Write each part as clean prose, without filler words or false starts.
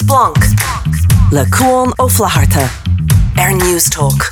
Splunk, le Cuan ó Flaharta, Air News Talk.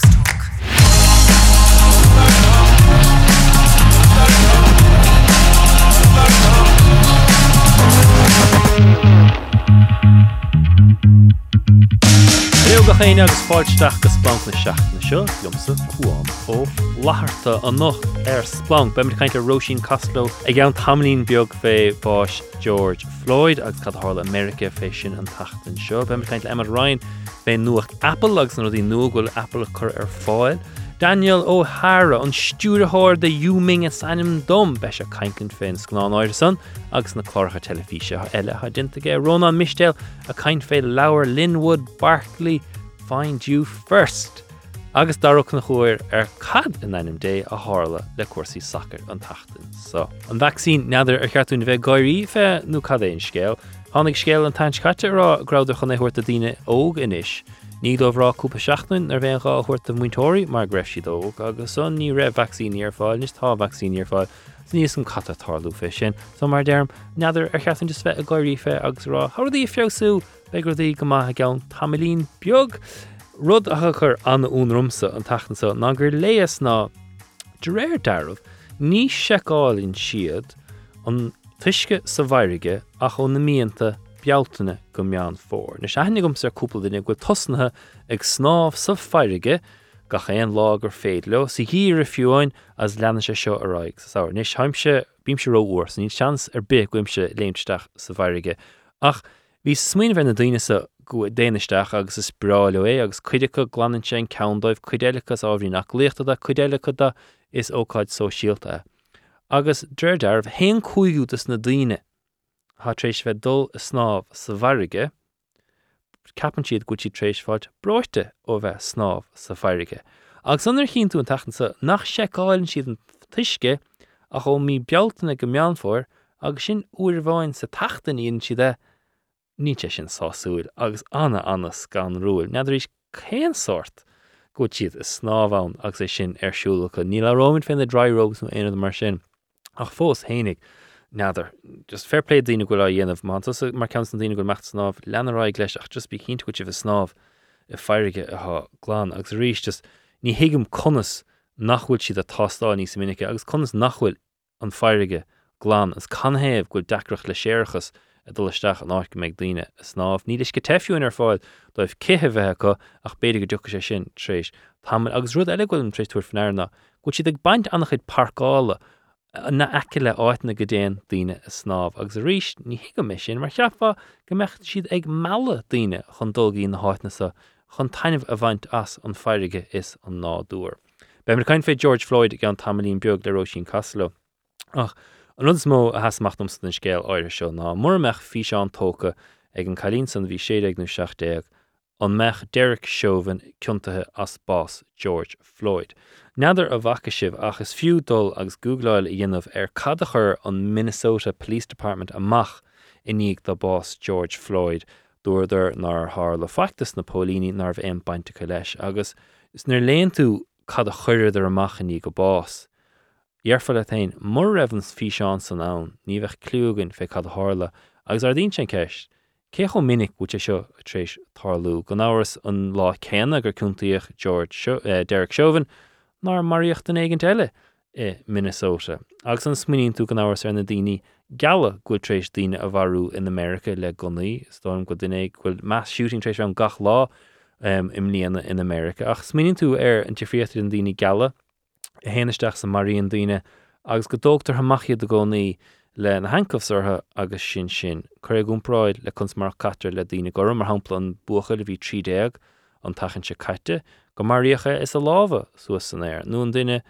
Chéine agus fáilteach go Splunk le seaachna seo, liomsa Cuan ó Flaharta anocht ar Splunk. Beimid cainte Róisín Costello ag an tamlín beag bheith báis George Floyd agus cad hála America bheith sin an tachtain seo. Beimid cainte Emmet Ryan bheith nuacht Apple agus an rud í nua ghfuil Apple chur ar fáil. Daniel O'Hara an stiúrthóir de Uming is anim dom beis a caincin féin Sláán Áiresan agus na cláircha telefíse eile ha dintige. Ronan Mitchell a caint fé Lauer Linwood Barclay Find You First. Agus darok na chuir cad in anim day a hárla le cuasaí soccer an tachtain. So, an vaccine neadar ar cheartún bheith gairí fe nó cad é an scéal. Tháinig scéal an taint caite rá grauda chun é huirta daoine óg inis. Ní dóibh rá cúpa seachtain ar bheith rá huirta muintóirí mar greibh si dóg agus son ní raibh vaccine ar fáil, nis tá vaccine ar fáil. So ní is an cad a tharlú fe sin. So mar dearm neadar ar cheartún just bheith a gairí fe agus rá háirdí feosú begrudí go maith gan tamilín beag. Rud a chur an únrumsa an tachtansa nágur léas ná dréir darmh ní seacálinn siad an tuisce sa bhairige ach ó na míonta bealtaine go meán fór. Nes aithnig gomsa cúpla duine go tosnathe ag snámh sa bhairige gach éon lág ar féad leo sa hír a fiúin as leanna sé seo a ráig sa saoir. Nes haimse bímse ró uair sa ní seans ar bith goimse léimteisteach sa bhairige ach bhí smaoin bheith na daoine sa go déanaisteach agus is bráile é agus cuidecha glanann sé an ceandáibh cuidéileachas ábhríonach léachtada cuidéileachada is ócáid sóisialta. Agus dréir darbh haon cúigiútas na daoine há tréis bheith dul a snámh sa bhairige capan siad go si tréis fáid bráirte ó bheith snámh sa bhairige. Agus an ar chéan tú an tachtansa nach seacáilinn siad an tuisce ach ó mí bealtaine go meán fór agus sin uair bháin sa tachtain íon siad ní sé sin sásúil agus annas gan rúil. Neidir is cén sort go siad is snámhán agus é sin ar siúlacha. Ní le roimid féin de dry robes nó aonad mar sin. Ach fós hénig neidir. Just fair play daoine go le dhéanamh man. Tos mar ceansan daoine go meacht snámh leanaráid leis ach just bí cínta go sibh snámh i bhairige atá glán agus ríis just ní hiigim conas nachhfuil siad a tástáil níos minic agus conas nachhfuil an bhairige glán as canhéamh go dacrach le séarachas a dulisteach an áit go meid daoine a snámh. Ní leis go tefiúin ar fáil dóibh cithe bheith acu ach beidir go dúcha sé sin tréis. Táman agus rud eile goil an tréis tuair fanarna go siad ag baint annach id parcála na aice le áit na go déan daoine a snámh. Agus a ríis ní hiigim é sin mar cheapá go meacht siad ag malla daoine chun dulgaí na háitna sa chun tainmh a bhaint as an bhairige is an nádúr. Beimid caint fé George Floyd ag an tamilín beag le Róisín Costello. Ach an rud is mó a heasmacht am san scéal áire seo ná mór meach fís an tóca ag an cailín san bhí séideag nó seachtaag an meach Derek Chauvin ciontathe as bás George Floyd. Neidir a bhacha sibh ach is fiú dul agus googláil i dhéanamh ar cad a chur an Minnesota Police Department amach i níag do bás George Floyd dúirdar nar tharla feachtas na pólíní nar bh aon bainte go leis agus is nuair léonn tú cad a chuir ar amach i níag go bás. Iarfal a tain, mor revens fi sean san aon, ní bheith clúgan fe cad hárla, agus ardín sin ceist, cécho minic búte seo a tréis tharlú, gan áras an lá céanna gur cúntaíach Derek Chauvin, nar maríocht an éigent eile i Minnesota. Agus an smuinín tú gan áras ar na daoine gala gúil tréis daoine a bharú in America le gonaí, stóim go daoine gúil mass shooting tréis ar an gach lá im líana in America. Ach smuinín tú ar an tifríocht an daoine gala, héanaisteach sa maríon daoine agus go dógtar hamáchiad a gcónaí le na handcuffs ortha agus sin chuir é gúnpráid le cons mar catar le daoine gorum mar hampla an buachail bhí 30 an tachann se caite go maríocha is a lábha suas san air nó an daoine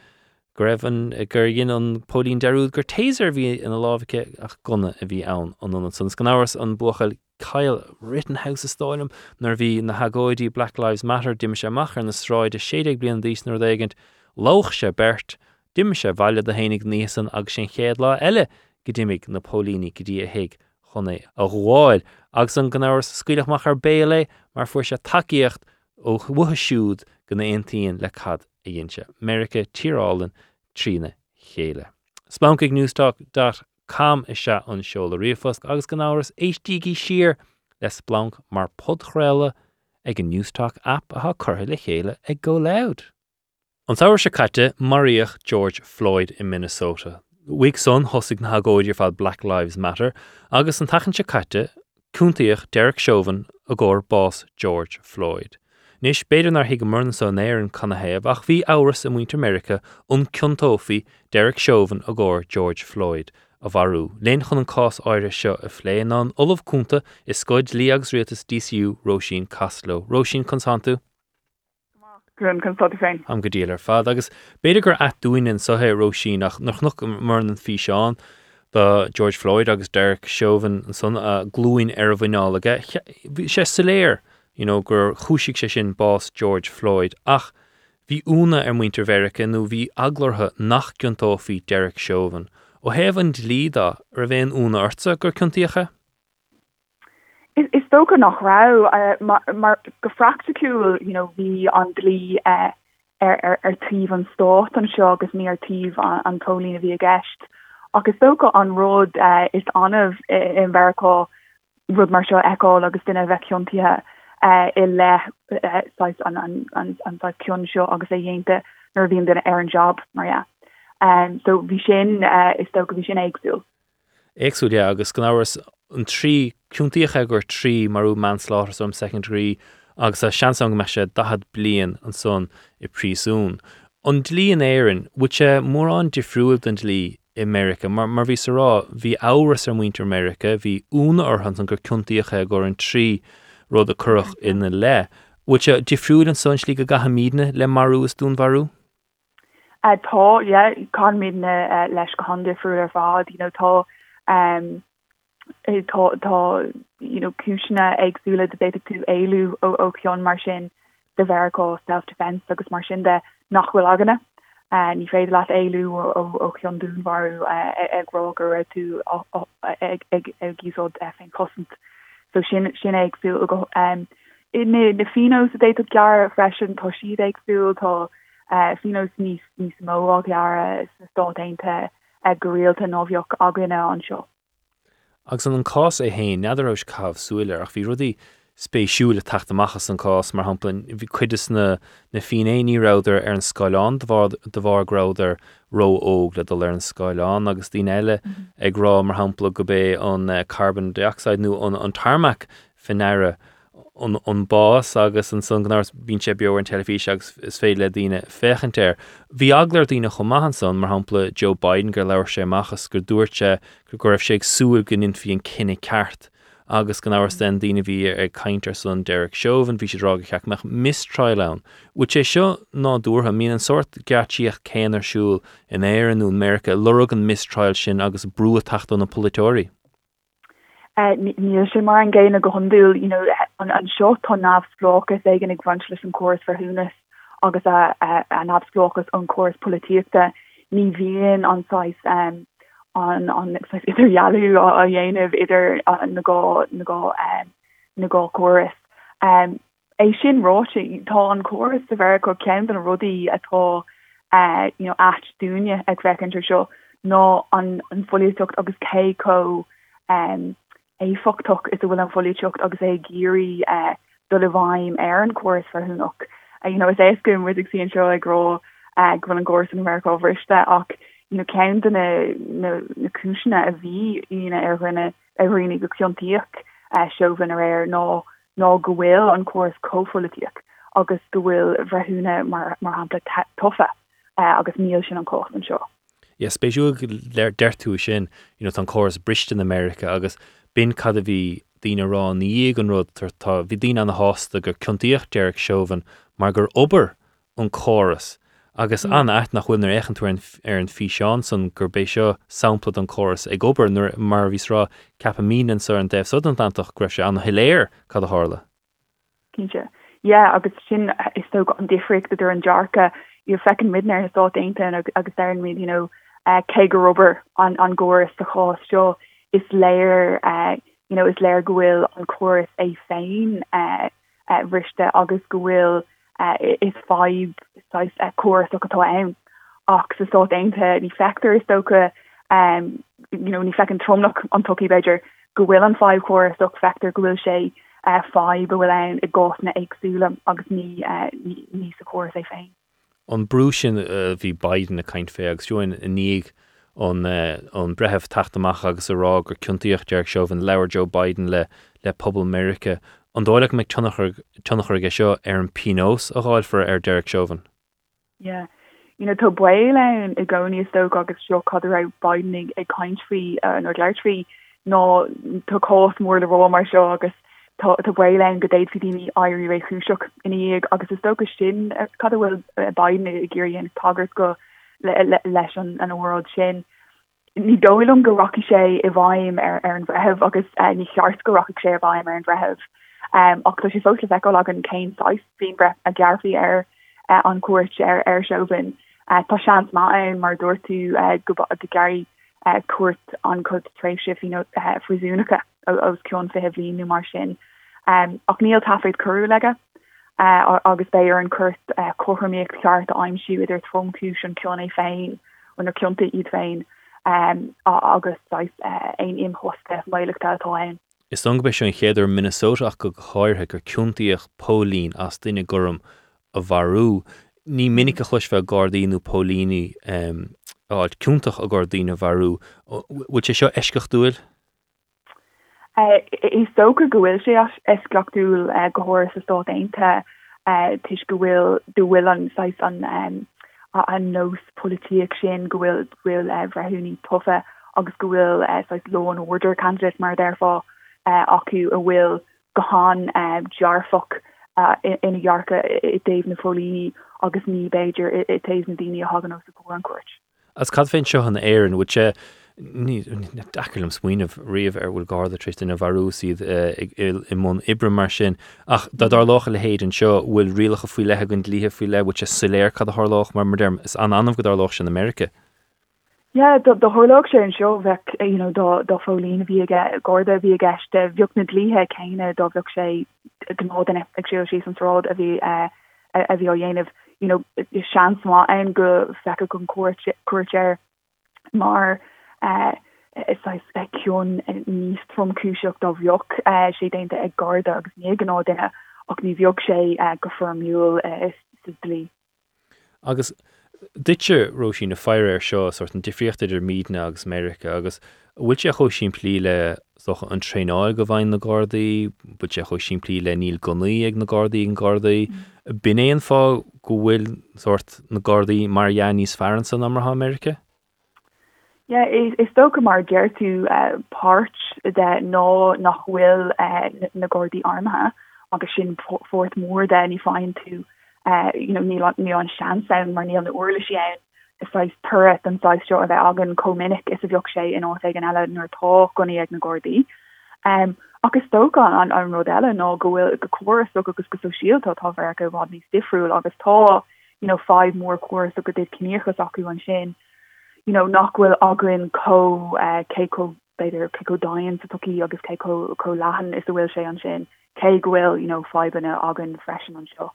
greibh an gur dhéanamh an pólín deirúd gur taser bhí ina lábhacha ach gona a bhí ann an an san scanáras an buachail Kyle Rittenhouse stáilm nar bhí na hagóidí Black Lives Matter dimise amach ar na sráid a 16 bliain díos nuair d'eigent Loch se bert, dimme se bhaile de hénig níosan agus sin chéad lá eile go dimig na pólíní go dtí a hiig chun é a gháil. Agus an gnáir scuileach mach ar béile mar fuair se takeíocht ó bhutha siúd go na aontaíonn le cad a dhéanse. America tírálan trína chéile. Splunk.newstalk.com is se an seola riomhfosc agus gnáir éistíí siar les blanc mar podchréile ag an newstalk app a ha curtha le chéile ag go loud. An saoir se caite maríoch George Floyd in Minnesota. Week son hosig na hagóid ar fad Black Lives Matter, agus an tachan se caite cúntaíoch Derek Chauvin agór boss George Floyd. Nis beidir nar hiig murn son éir an canahéab ach bhí áras in Winter America un cuntófi Derek Chauvin agór George Floyd a bharú. Léon chun an cás áire seo a phléan an Olaf Cúnta is scoid líags rialtas DCU Roisin Castlo. Roisin Consantu? Grún Consantu féin. Am go díal ar fad agus beidir gur atúin in sothe Roisin ach nach murn an fí seán ba George Floyd agus Derek Chauvin an son a glúin ar a bhainál aga. Se saléir. You know, gur chúisig sé sin boss George Floyd ach bhí úna ar Mhuintir Mheirice nó bhí aglartha nach ciontófaí Derek Chauvin. Ó thaobh an dlídá ar bhean úna ortsa gur ciontaíocha? Is tóca nach rá mar go fractacúil, you know, bhí an dlí ar tíobh an stát an seo agus ní ar tíobh an cólín a bhí a gceist. Ach is tóca an rud is anamh in Mheirice rud mar seo eáil agus duine bheith ciontaíthe. I le sais an sais cion seo agus é dhéanta nuair bhíon duine ar an job mar ea. So bhí sin is tóca bhí sin éagsúil. Éagsúil, yeah, agus gan áras an trí cúntaíocha gur trí marú manslaughter som second degree agus a seansán me se dahad blian an son i príosún. An dlí an éireann, bhuid sé mór an difriúil den dlí in Mheirice, mar bhí sa rá, bhí áras ar Mhuintir Mheirice, bhí úna orthans an gur cúntaíocha gur an trí rud a curach in a le. Which a difriúil an son slí go gaha mídne le marú is dún varú? Tá, yeah, can mídne leis go han difriúil ar fad, you know, tá, you know, cúisina éagsúla de bheith tú éilú ó cion mar sin de Mheirice self-defense agus mar sin de nach bhfuil agana. Ní féidir leat éilú ó cion dún varú ag rógur a tú ag gísod féin cosint. So sin éagsúil go na finos a déitad gearra freisin tá siad éagsúil tá finos níos mó a gearra sa stádainte ag go rialta nómheoch againe an seo. Agus an cás é hain neidir ós cabh súilir ach bhí rudí spéisiúil a teacht amachchas an cás mar hapla bhí cuidas na fin é ní ráidir ar an Scoilán de bhar gráidir ró óg le dul ar an Scoilán agus dín eile ag rá mar hapla go bé an carbon dioxide nó an tarmac finnéire an bás agus an son gnáir bín sé beo ar an telefís agus is féad le dína fechantéir. Bhí aglair dína chomachán son mar hapla Joe Biden gur leabhar sé amachchas gur dúirt sé gur gur raibh sé ag súil go ninfí an Cinnic Ceart. Agus gan áras den dína bhí ag caintear son Derek Chauvin, bhí sé rága cheach meach mistrial ann. Bhuid sé seo ná dúrtha mín an sort gatíach céanar siúil in éireann nó Mheirice lorug an mistrial sin agus brú a tachtón na politóirí. Níl sé mar an ggéanna go hondiúil, you know, an seo tá nabhsplóchas ag an aghaintelas an córas verthúnas agus a nabhsplóchas an córas polítíachta ní bhíon an sais on like either yalu or yanev either nago chorus Asian rochi ta on chorus the very good count and ruddy at all you know at dunya a second show no on fully talked agus keiko a fuck talk is the will on fully talked agus a geary the divine aaron chorus for hunok you know as I scream with the scene show I grow going on chorus in America over is that na céan na cúisina a bhí ar roinna go ciontaíoch Chauvin ar air ná go bhfuil an córas cófolaitíoch agus go bhfuil bhreithúna mar hapla tofa agus níl sin an cás an seo. Yeah, spéisiúil deirtú sin, you know, tá an córas brist in America agus bin cad a bhí dína rá ní dhéag an rud tá bhí dína an hásta gur ciontaíoch Derek Chauvin mar gur obair an córas. Agus an ait nach bhfuil nar éigeann tú ar an fí seán san gur bé seo samplad an córas ag obair nuair mar bhís rá cap mín an seo an déobh sud an tantach greibh sé an hiléir cad a tharla. Cínte. Yeah, agus sin is tóg an difric de an dearcha ar fecin midnéir is áit aontain agus ar an míad, you know, cé gur obair an córas de chás seo is léir, you know, is léir go bhfuil an córas é féin riste agus go bhfuil is five size chorus so atá ann ach sa sót aonanta ní feictear is tóca, you know, ní feiceann tromnach an tocaí beidir go bhfuil an 5 cuair soach fetar glú sé fáib a bhfuil ann i gcás na éagsúla agus ní sa cuair é féin. An brú sin bhí Biden a caint fé agus join a níag an brethemh tacht amach agus a rá gur ciontaíocht Derek Chauvin leabhar Joe Biden le Pobl America. An dóileach meid tionachar ag seo ar an Pinós a gháil for ar Derek Chauvin. Yeah. You know, to bhfuil ann i gcónaí istóg agus seo cad a raibh Biden ag caint faoi nó leabhar faoi ná tá cás mór le rá mar seo agus tá bhfuil ann go dtéid faoi daoine éirí rééis chúiseach ina dhéag agus istóg sin cad a bhfuil Biden i ggéirí an tágairt go leis an óráid sin. Ní dóil go roicí sé i bhaim ar an bhreithemh agus ní cheart go roicí sé i bhaim ar an bhreithemh. Ach tá sé fósla bheith go le an céim sais bhíon breith a ghearfaí ar an cuairt ar Chauvin. Tá seans má ann mar dúirtú go geirí cuairt an cud tréimhsibh faoisúnacha agus cionn fitheamh líonú mar sin. Ach níl tafaid curú leige agus bé ar an cuairt chotharmaíocht cheart aimsú idir thromcúis an cionn é féin ó na cionta iad féin agus aon imhosta maileachta atá ann. Is songbé sin chéidir Minnesota ach go háirthe gur ciontaíocht Pauline as duine gurm a bharú. Ní minic a chluis bheith Gardaíonú Pauline áid ciontach a Gardaína bharú. Bhuiil sé seo eisceach dúil? Is sogur go bhfuil sé eisceach dúil go háir sa Stát Aontaithe tuis go bhfuil dúil an nós polítiach sin go bhfuil bhreithúnaí tufa agus go bhfuil law and order candidate mar d'fá acu a bhfuil gohan dearfach ina dhearcha i dtaobh na Pauline agus ní beidir i taobh na daoine a thagann os a go an cuairt. As cad féin seo an éireann, bhuiil sé ní dacailm smaoinemh riamh ar bhfuil Garda tríosta na bharú siad i mún oibre mar sin. Ach dá dárlách le héad an seo bhfuil rialach a faoi lethe go dlíthe faoi le bhuiil sé soléir cad a thárlách mar derm is an anmh go dárlách sin America. Yeah, the horlog share and show that the Pauline via Garda via guest Viknad Liha Kana dog she the modern actually she's on road of the of chance ma and go second courtier mar it's like kion and from kushok dog yok she didn't a Garda gnodena ogni yok she go for mule is August Ditcher Roisin a fire air show sort of different or midnags America agus which a Roisin plile so an trainal govain the Gardaí but a Roisin plile Neil Gunny ag na Gardaí an Gardaí binan fa go will sort na Gardaí Mariani's Farns on America. Yeah, is stoke mar gertu parch that no nach will na Gardaí armha agus sin fourth more than he find to níl an sean sound mar níl na uirlisí ann is sais turret an sais seo a bheith agan cominic is a bheoch sé in áit ag an eile nuair tá gonaí ag na Gardaí. Ach is tóca an rud eile ná go bhfuil go cuairas agus go síaltá tá bhar go bhád níos difriúil agus tá 5 mór cuairas go dtíobh cníorchas acu an sin. Nach bhfuil agan cé có beidir cé có dain sa tucaí agus cé có leathan is a bhfuil sé an sin cé go bhfuil 5 agan freisin an seo.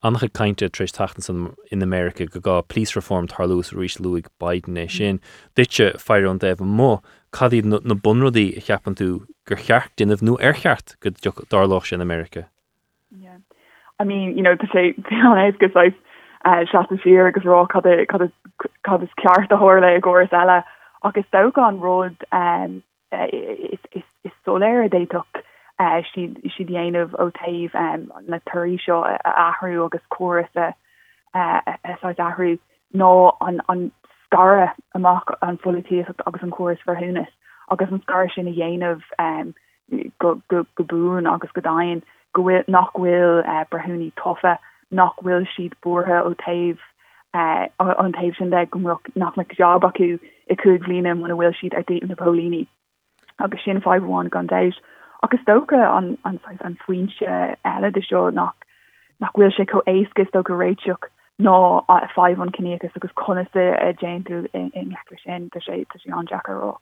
Anach cainte Trish Tachtenson in America go gá police reform tarlús rís luig Biden é sin. Ditche fear an débh mó cadíad na bunrodí a cheapan tú gur cheart dinamh nó cheart go dárlach in America. Yeah. I mean, to say an éis go seaasta siar agus rá cad is ceart a thóir le agóras eile agus dógán ród is soléir a déach. She the end of Otave na Turi show Ahru agus chorus Ahru no on Scara amach on Fulity agus an chorus for Hunis agus an Scara sin a yen of Gaboon agus Gadayan nach will Brahuni Toffa nach will she'd Borha Otave on Tave sin de Gumrock nach McJabaku it could lean him on a will she'd outdating the Polini agus sin 5-1 gone out. Agus tóca an fuinse eile de seo nach bhfuil sé có éascas do go réiteach ná 5-1 cineachas agus conasta a déanú in leicre sin tá sé an deacair rá.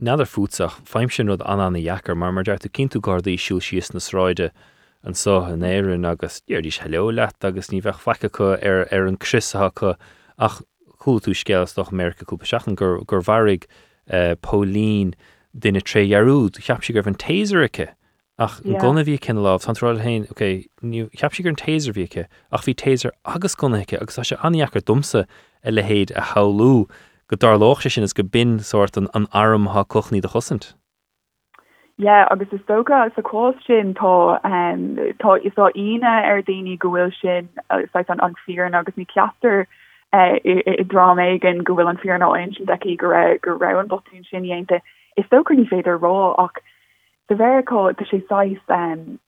Neidir fútsach, feim sin rud anna deacair mar deartú cinú Gardaí siúil síos na sráide an sá an éireann agus deirdís heló leat agus ní bheith feice acu ar an christha acu ach chúil tú scéalach America cúpa seachan gur bharraigh Pauline dine tre yarúd chapshigar an taser ike ach gonna vi ken love santrol hain okay new chapshigar an taser vike ach vi taser agus gonna ike agus as aniaker dumse ele heid a howlu godar lochshin is gebin sort an aram ha kochni de hosent. Yeah, agus is stoga is a question to is so ina erdini gwilshin like on fear and agus ni caster drama again gwil on fear no ancient deki ground botin shin yente is so can you say they're raw och the very call to she size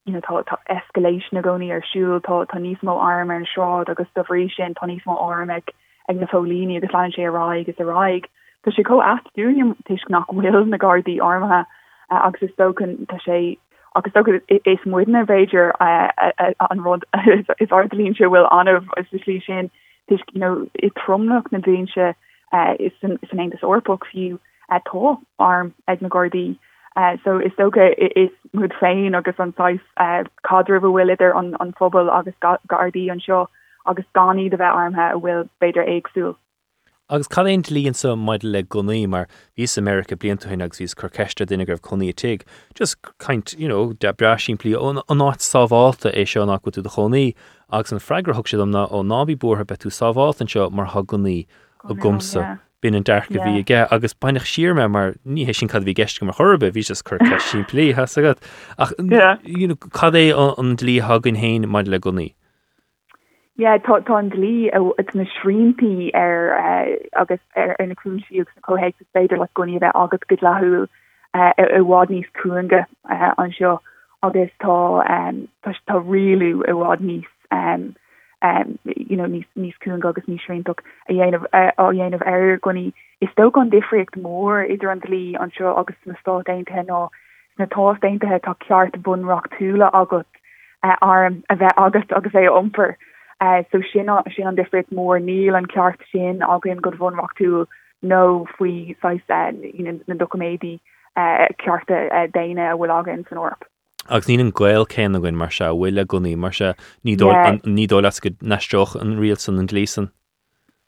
you know to escalation agony or shul to nismo armor and shroud agus the version to nismo armic and the folini the flange raig is a raig to she go after union tish knock will na gardi arma agus stoken to she agus stoken is modern vager on rod is artlin she will honor especially shin tish you know it promnok na din she is an english orpok few at all arm ag na gardi so is stoka is mood fein agus on size cadre will it there on football agus gardi on show agus dani the arm ha will better egg soul agus Colleen Lee and some might leg gunny mar vis America bliento hinags vis orchestra dinner of Connie Tig just kind you know dabrashing play on not savalta is on not go to the honey agus an fragra hugsham na on nabi bor betu savalt and shot mar huguni gumsa bin in darkly vi ge agus bainach sheer mar ni hishin kad vi gest gem horbe vi just orchestra play has got ach you know kade on Lee hugun hain might leg gunny. Yeah, thought on Glee it's an shrimpy August in a cruise ships cohex spider like going about August good lahu Wadney's Kunga on show August to to really Wadney's you know nice Kunga August ni shrimp book a yen of air going is still gone different more either on Glee on show August na start down to no na toss down to to Kiart Bun Rock Tula August arm about August umper so she on different more Neil and Clark Shin Ogren good one rock tool no free size you know the documentary Clark Dana will Ogren from Europe Ogren and Gail Kenwin Marsha will Gunny Marsha Nidol that's good Nastroch and Reelson and Gleason.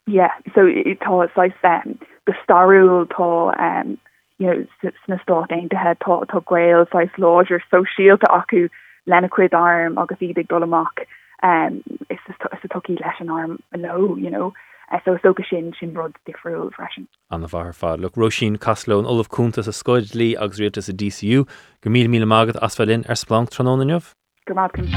Yeah, so it taught size the star rule to you know Snistort ain't the head to Gail size larger so shield to Aku Lenaquid arm Ogasi big Dolomak it's a tucky lesson arm low, you know. So Shin Broad different fashion. On the far fad. Look, Roisin Caslow and Olaf Kuntas a Scud Lee Auxriatus a DCU. Gumil Magat Asfalin Splonk Trononov. Gumabkin.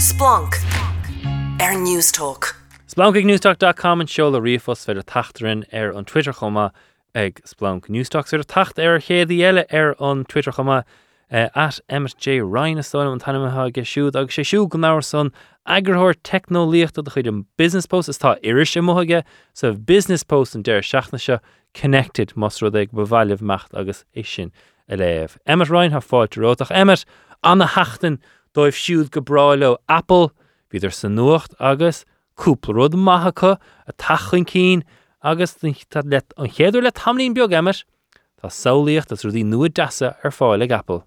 Splonk. News talk. Splonknewstalk.com and Shola Riefus for the Tachterin on Twitter comma egg Splonk Newstalk so the Tacht he the Yella on Twitter comma at Emmet J. Ryan is son and Tanamaha Geshud, og Sheshu Gunnar son, Agrahor Techno Licht of the Hidden Business Post is taught Irish in Mohage, so Business Post and Der Schachnisha connected Mosrodeg Bavaliv Macht Agus Ishin Elev. Emmet Ryan have fought to Rotach Emmet, Anna Hachten, Doif Shud Gabralo, Apple, Wieder Sanocht Agus, Kuplrod Mahaka, a Tachinkin, Agus Nichtadlet on Hederlet Hamlin Biogemet, the Soul Licht as Rudi Nuidasa or Foilig Apple.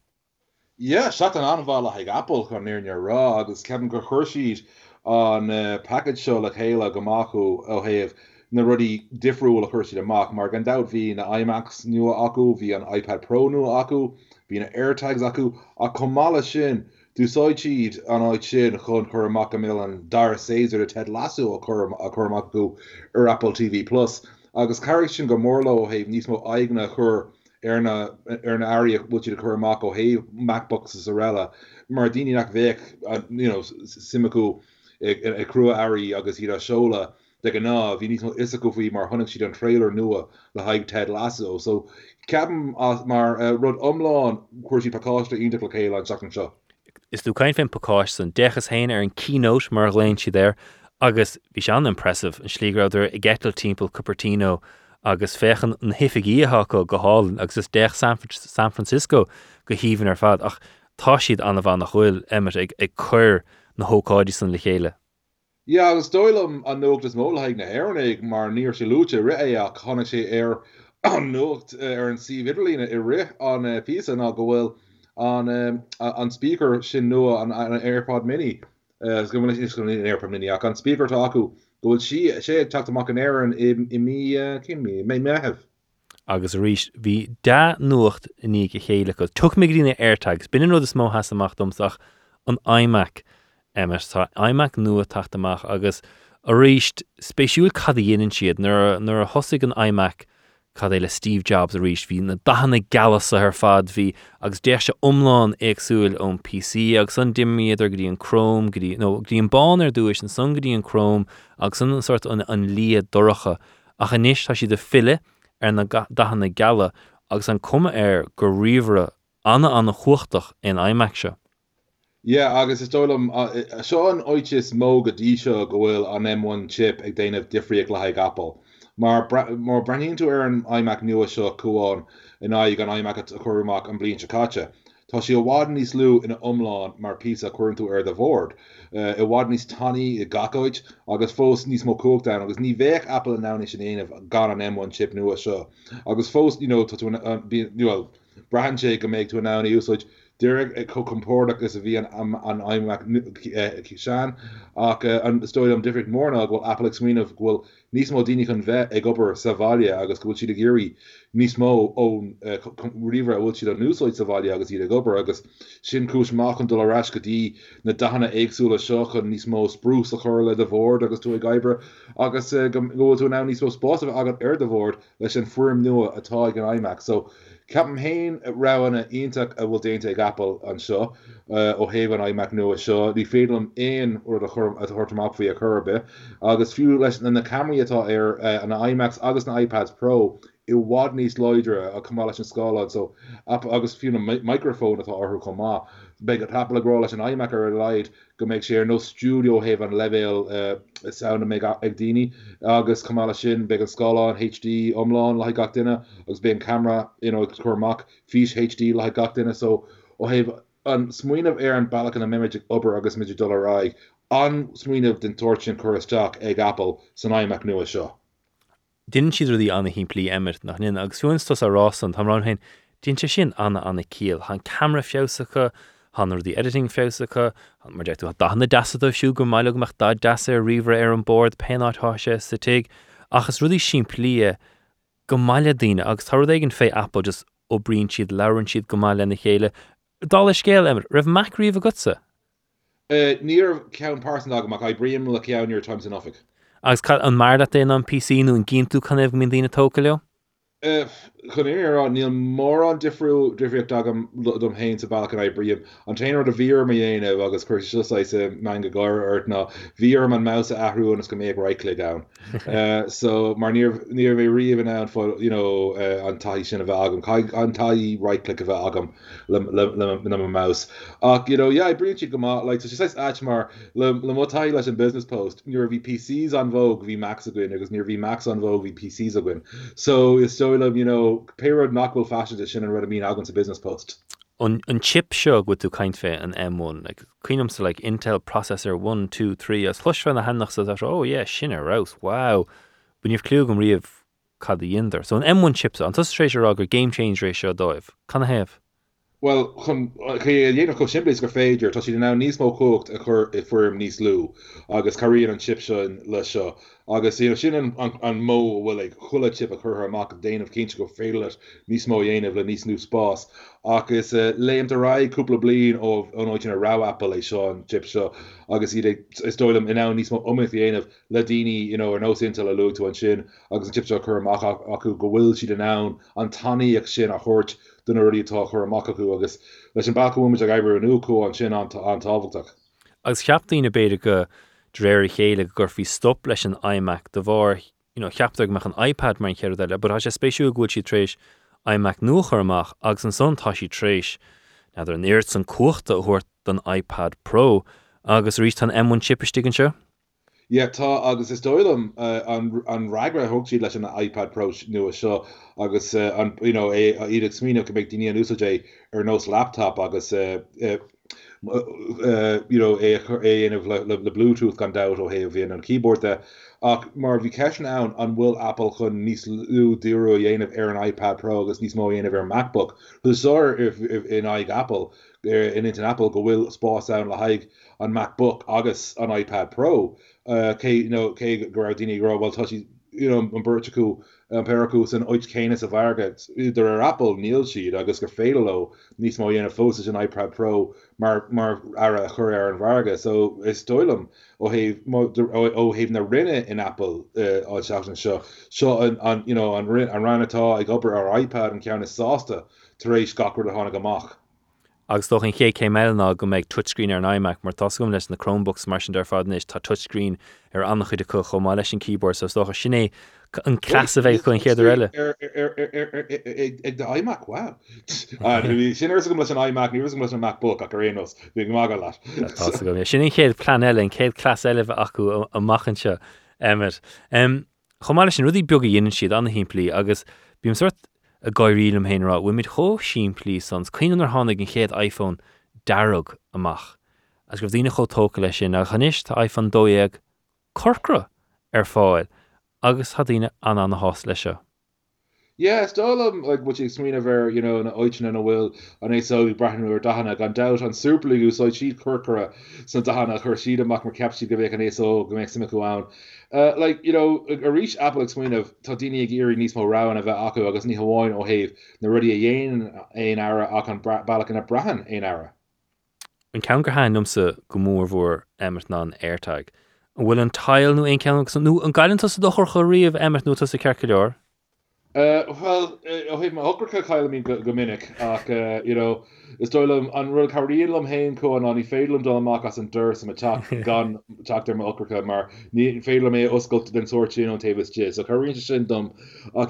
Yeah, shot an anval like Apple on near your raw. This Kevin Gershid on package show like Hela Gamaku O'Have. The ruddy different rule of Hershey to mock Mark and Doubt via an iMac new Aku, via an iPad Pro new Aku, via an AirTags Aku, a Kamala Shin, Dusoichid on I Shin, Hun Kuramakamill and Dara Caesar to Ted Lasso, a Kuramaku or Apple TV Plus. Agus Carrickson Gomorlo O'Have, Nismo Aigna Kur. Erna area which the Kuramako hey MacBooks Zarella Mardini Nakvek you know Simiku a crew Ari Agasida Shola Deganov you need to Isaku for Mar Hunnish on trailer Nua the high Ted Lasso so Cabin Mar Rod Umlawn Kursi Pakosta in the Kale on Sakan Show is the kind of Pakosh and Dechas Hainer and Keynote Marlene she there August Vishan impressive and Schleger there Gettle Temple Cupertino agus fechen an hifigi hako gohalen agus dech San Francisco geheven fad ach tashid an van nach hul emmet a cur na hokadison lechele. Yeah, I was doilum an nog des molhig na hernig mar near Silucha re a conate air on nocht and see Vitalina irre on a piece and I'll go well on speaker shin noa on an AirPod Mini is going to an AirPod Mini on speaker taku. Well, she had talked to Mac and Aaron in me, Kim, may have. agus rish vi da nuacht ní go chéile go tuch mig dine AirTags bin no des mo has amach domsach an iMac MSI iMac nuacht tachtamach agus a rish special cadien in siad nor a hosig an iMac cadile Steve Jobs a rish vi na dahanna galasa her fad vi agus deisha umlan exul on PC agus an dimmi der gdi an Chrome gdi no gdi an banner doish an sun gdi an Chrome agus an sort an lia doracha ach anish tá si de fille na dahanna gala agus an cuma go rivra anna chuachtach in iMac se. Yeah, agus is dólam Sean oitis mó go díseo go bhfuil an M1 chip ag déanamh difríoch le haig Apple. Mar breníonn tú an iMac nua seo cuáin in aig an iMac a chuirmach an blion se caite. Tá sí a bhád níos lú ina umláin mar písa cuireann tú de bhord. I bhád níos tannaí i gacóid agus fós níos mó cógtáin agus ní bheith Apple in náis in aanamh gan an M1 chip nua seo. Agus fós, you know, brahan sé go méid tú in náin úsáid Derek compórach is a bhí an iMac sean ach an stoid am diffric mórna bhfuil Apple exmíanamh bhfuil níos mó daoine chun bheith ag obair sa bhaile agus go bhfuil siad a géirí níos mó ón riomhra bhfuil siad an úsáid sa bhaile agus iad ag obair agus sin cúis mac an dul aráis go dtí na dahanna éagsúla seo chun níos mó sprús a chur le do bhord agus tú ag gaibre agus go bhfuil tú ná níos mó spásibh agat do bhord leis an fuaim nua atá ag an iMac so Captain Hain Rowan Intach will dainty Apple and so O'Haven iMac no so the Fedum in or the Horm at Hortmap via Curb August few less than the camera at an iMac August and iPads Pro it Wadney's Lloydra a Kamalish Scholar so August few microphone at or Koma big at Apple Grolish and iMac are light go make sure no studio Haven level sound mega Egdini August Kamalashin big Scholar HD Umlan like Gakdina was being camera you know Cormac Fish HD like Gakdina so oh have an smuin of Aaron Balak and a mimic upper August midget dollar eye on smuin of den torchin Kurastak egg Apple so iMac new show didn't she really on the Himpley Emmet nach nin August Winstos a Ross and Hamron Hain didn't she shin on the keel han camera fiosaka Hanner the editing fausica, and Marject to Dahana Dasa of Sugar, Milog Machdad Dasa, River Air on board, Penot Hosha, Satig, Achas really Shimplia, Gomaladina, Axarodagan Fay Apple just O'Brien Sheed, Lauren Sheed, Gomala and the Hale, Dollish Gale Emmet, Rev Mac Riva Gutsa. Near Count Parson Dogmac, I bring him look out near times in Offic. Ax cut on Marda then on PC, no Gintu Kanevmindina Tokalio. Conneer on Neil more on different dogum dum hain to balkan ibrium on tainer the veer meane August Curtis just like manga gar or no veer man mouse ahru and it's gonna make right click down so mar near we even out for you know on tai shin of algum on tai right click of algum lem mouse you know yeah I bring you come out like so she says achmar lemotai lesson business post near vpcs on vogue v max again because near v max on vogue vpcs again so it's so you know, Payrod Knockwell fashion edition and Redamine Algon's a business post. On chip show with two kind of an M1, like Queenums to like Intel processor 1, 2, 3, as flush from the hand says that oh yeah, Shinner Rouse, wow. When you've Klugum Re of Caddy in there. So an M1 chips on Tus Treasure Ogre game change ratio dive. Can I have? Well, Yenoco simply is a failure, touching now Nismo cooked a cur a firm Nis Lou, August Korean and Chipsha and Lasha, August, you know, Shin and Mo will like Hula Chip a Kurha Mock, Dane of Kinch go fail it, Nismo Yen of Lanis New Spas, August, Lame to Rai, Kupla Bleen of Onoichin a Row Apple, Sean Chipsha, August, he stole them and now Nismo Omithien of Ladini, you know, or no Sintel Alu to and Shin, August Chipsha Kurmak, Aku go will she the noun, Antani Akshin a Hort. Don't already talk her makaku agus leis an balcú muid ag aibreú nú có an sin an tábhachtach. Agus cheaptaína beidir go dréir chéile gur fi stop leis an iMac de bhar, you know, cheaptaíag mach an iPad mar an cheadú daile, but has a spéisiú gúil si tréis iMac nuachar amach agus an son tá si tréis. Naidir an éirt san cuachta a thuirt an iPad Pro agus rís an M1 chip istigin seo. Yeah, tá agus is dóilm an ragra thug siad leis an iPad Pro nua seo agus an you know iad smína go mbeidh daoine an úsáid ar nós laptop agus you know aanamh le Bluetooth gan dá ó thaobh bhíonn an keyboard de ach mar bhí ceist ann an bhfuil Apple chun níos lú díreú dhéanamh ar an iPad Pro agus níos mó dhéanamh ar MacBook chusáir in aig Apple in an Apple go bhfuil spás ann le haig an MacBook agus an iPad Pro. K you know K Garadini Grow well touchy you know, Umbertico and Oich Canis a Varga, there are Apple Neil Sheed, agus gur Fadalo, Nismo Yena Fosis and iPad Pro, Mar Ara Hurriar and Varga. So Stoilum, O'Have Narina in Apple, Oishachtan Shaw, on, you know, on Ranata, I Gubber, our iPad and Kiana Sasta, Teresh Gokra the Honagamach. Agus lochin chéad cé meile ná go méid touchscreen ar an iMac mar tascom leis na Chromebooks mar sin d'arfadnis tá touchscreen ar annachid a cuch ó má leis an keyboard so stocha sinné an class of eight going here the rela the iMac wow she never going to an iMac never going to a MacBook a Carinos big magalat that's also going she need kid plan Ellen kid class 11 aku a machen she Emmet Chomalish and really buggy in she on the himply agus beam sort a guy real him hen rot we mit ho sheen please sons queen under honig and kid iPhone darug a mach as give the go tokelish in a gnish the iPhone doeg corkra file Agus Hadina and on the horse leisure. Yeah, it's all like what you explain over, you know, an oichin and a will, and I saw Brahan or Dahana gone doubt on Super League, so I cheat Kirkara, since Dahana, Hershida, Macmacapsi, Gavek, and Aso, Gameximicuan. Like, you know, a reach Apple explain of Todini Giri, Nismo Rowan, and Ako, Agus Ni Hawaiian, O'Have, Narudi Ayen, Ainara, Akon Balakan, and Brahan, Ainara. And Kangrahan Numsa, Gumur Vor, Emerton, Airtag. Will an tile new income new and guidance us the horror of Emmet notice the carcador? Well, I my hooker Kyle mean Gominic, you know, is Doylum on Real Carilum Hain Co and Oni Fadlum Dolmacas and Durs and a chalk gun chalk there my hooker mar need Fadlum a usculpted then sorting on Tavis J. So Karin Shindum,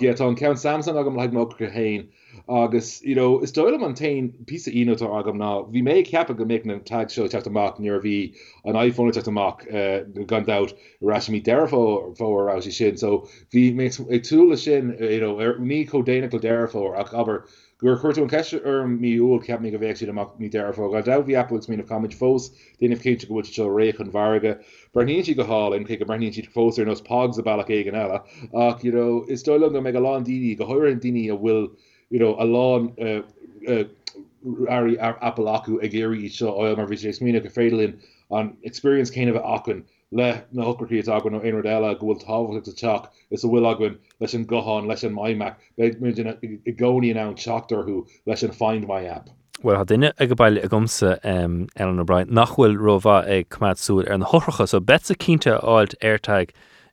yeah, on Count Samson, I'm like my hooker Hain. Agus, you know, is Doyle maintain piece of eno to Agam now. We may cap and make an tag show chat to mark near V an iPhone chat to mark gunned out Rashmi Derfo for Rousey Shin. So we makes a tool shin, you know, me codanical Derfo or Akaber Gurkurto and Kesha or me will cap me of actually to mock me Derfo. Gunned out the Apple's mean of Commage Foes, then if Kinch go to show Rake and Varga, Berninchi go hall and take a Berninchi Foes or those pogs of Balak Eganella. You know, is Doyle going to make a lawn Dini, go higher and Dini a will. You know, a long Ari Apple Aku Agiri Shaw Oil Marvish Mina Fadlin on experience cane of Akun, Le Nahokri Agwin or Inradella, Gwil Tavlik to Chalk, it's a Will Agwin, Leshen Gohan, Leshen MyMac, Begonian and Choctor who Leshen find my app. Well, had in a goodbye Gumsa, Ellen O'Brien, Nachwil Rova a Kamat Sul and Horcha, so Betsa Kinta Alt Airtag.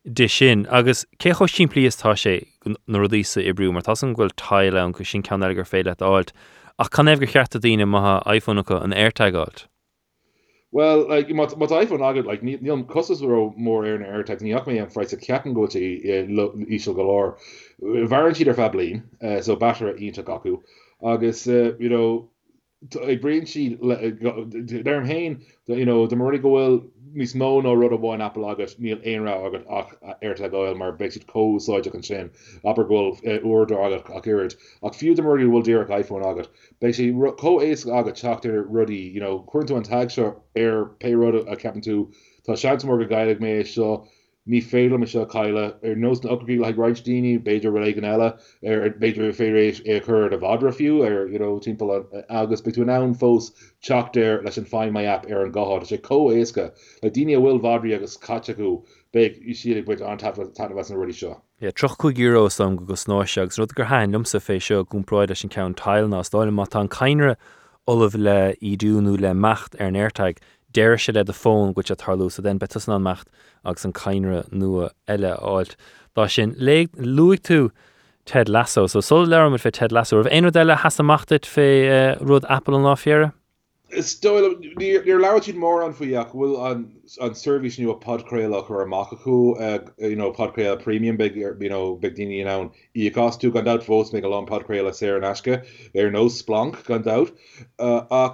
Dishin agus kecho simply is tashe norodisa ibru martasan gwil tile on kushin can alger fail at alt a can ever khartadina maha iPhone ka an AirTag alt. Well, like my iPhone agad like Neil Cusses were more air and AirTag ni akme and frights at captain go to Ishal Galore variant either fablin so batter at into gaku agus you know I brain she Derm Hain you know the Marika will Miss Mono wrote a one apple agat Neil Ainra agat Airtag oil mar Brexit co soja can shin upper goal or agat akirid a few the Marika will Derek iPhone agat basically co ace agat chapter ruddy you know current to tag short air pay road a captain to Shant Morgan guy like me so me fail Michelle Kyla or knows the upgrade like Raj Dini Bajor Relaganella or Bajor Federation occurred of Odra few or you know simple August between now and folks chalk there let's find my app Aaron Gohod it's a co-aska like Dini will Vadri August Kachaku big you see it with on top of us already sure yeah Trochku Euro some go snow shags Rutger hand face show complied as count tile now style matan Kainra Olive le idunu le macht Airtag Derisha led the phone, which at Harlow, so then Betusnan macht, Oxen Kainra, Nua, Ella, Alt, Dashin, Leg, Luig to Ted Lasso. So, Sol Laramid for Ted Lasso. If Enodella has a machted for Rud Apple and Lafayette? Still, they're largely more on Fuyak. Well, on service, you know, Podcrail or a Makaku, you know, Podcrail Premium, big, you know, big Dini, you know, Ecost, two gunned out votes, make a long Podcrail a Sarah Nashka, there no Splunk gunned out.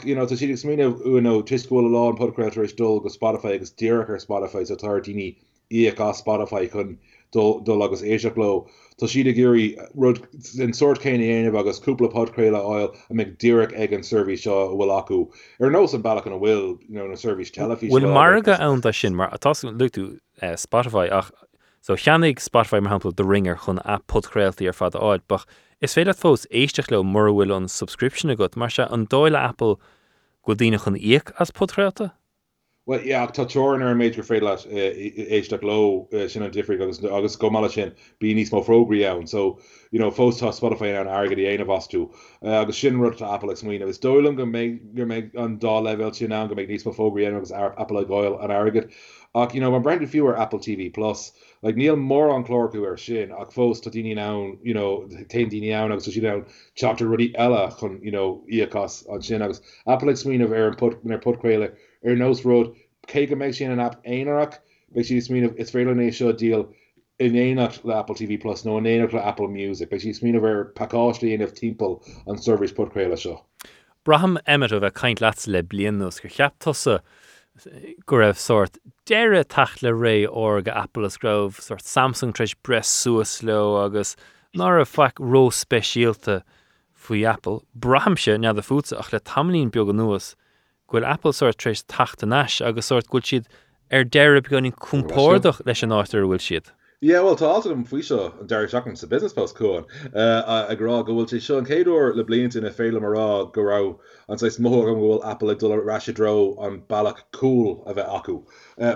You know, to see this, you know, Tisco law and Podcrail Trish Dole, go Spotify, because Derek or Spotify, so Taratini, Ecost, Spotify, couldn't. Dolagus Asia Glow, Toshida Giri, Rud and Sort Kane Bagus, Kupla Podcraila Oil, and McDerrick Egg and Service Shaw Willaku. Or no some Balak and Will, you know, in a service television. Will Marga own the Shinmar? I toss look to Spotify. Ach, so Shanig Spotify Mahample, the ringer, Hun app Podcrail to father oil, but is failed at folks Asia Glow, Murra will on subscription a good Marsha and Doyle Apple Goldina Hun Eek as Podcrailta? Well, yeah, Tachorn are made to afraid a lot. H.Low, Shinnon Differy, August Gomala Shin, Beanismo Frogrian. So, you know, first to Spotify and Argady Ain of us too. August Shin Rut to Apple Xmino is Doylum, Gomeg on Daw Level Chinan, Gomegnismo Frogrian, August Apple Goyle and Argad. You know, when Brandon Fewer Apple TV Plus, like Neil Moron Clorku or Shin, Akfos Tadini Noun, you know, Tain Dini Noun, August Shin, Chapter Ruddy Ella, you know, Iacos on Shin, August Apple Xmino of Aaron Put, when they're Put Quailer. Ernest Road, Kagan makes you an app, Ainorak, makes you mean it's very Lanesha deal in Ainorak Apple TV Plus, no, in Ainorak Apple Music, makes you mean over Pakoshli and of Temple on Service Port Craila Show. Braham Emmet of a kind lats leblinos, Kaptosa, Gurev sort, Dere Tachler Ray org Apple Grove, sort Samsung Trish Bress Suaslo, August, Norafak Rose Specialta, Fui Apple, Brahamsha, now the foods, Achlet Hamlin Bioganuas. Gwil Apple sort trace tachtanash, agus sort gwil sheed derib goni cumpordach leis an áitir will sheed. Yeah, well, to alter them fúisha and Derek Chauvin the business post coin. Agra gwil sheed Sean Cador leblint in a fail mara gorau and says mohorgan gwil Apple dollar Rashidro on Balak cool of aku.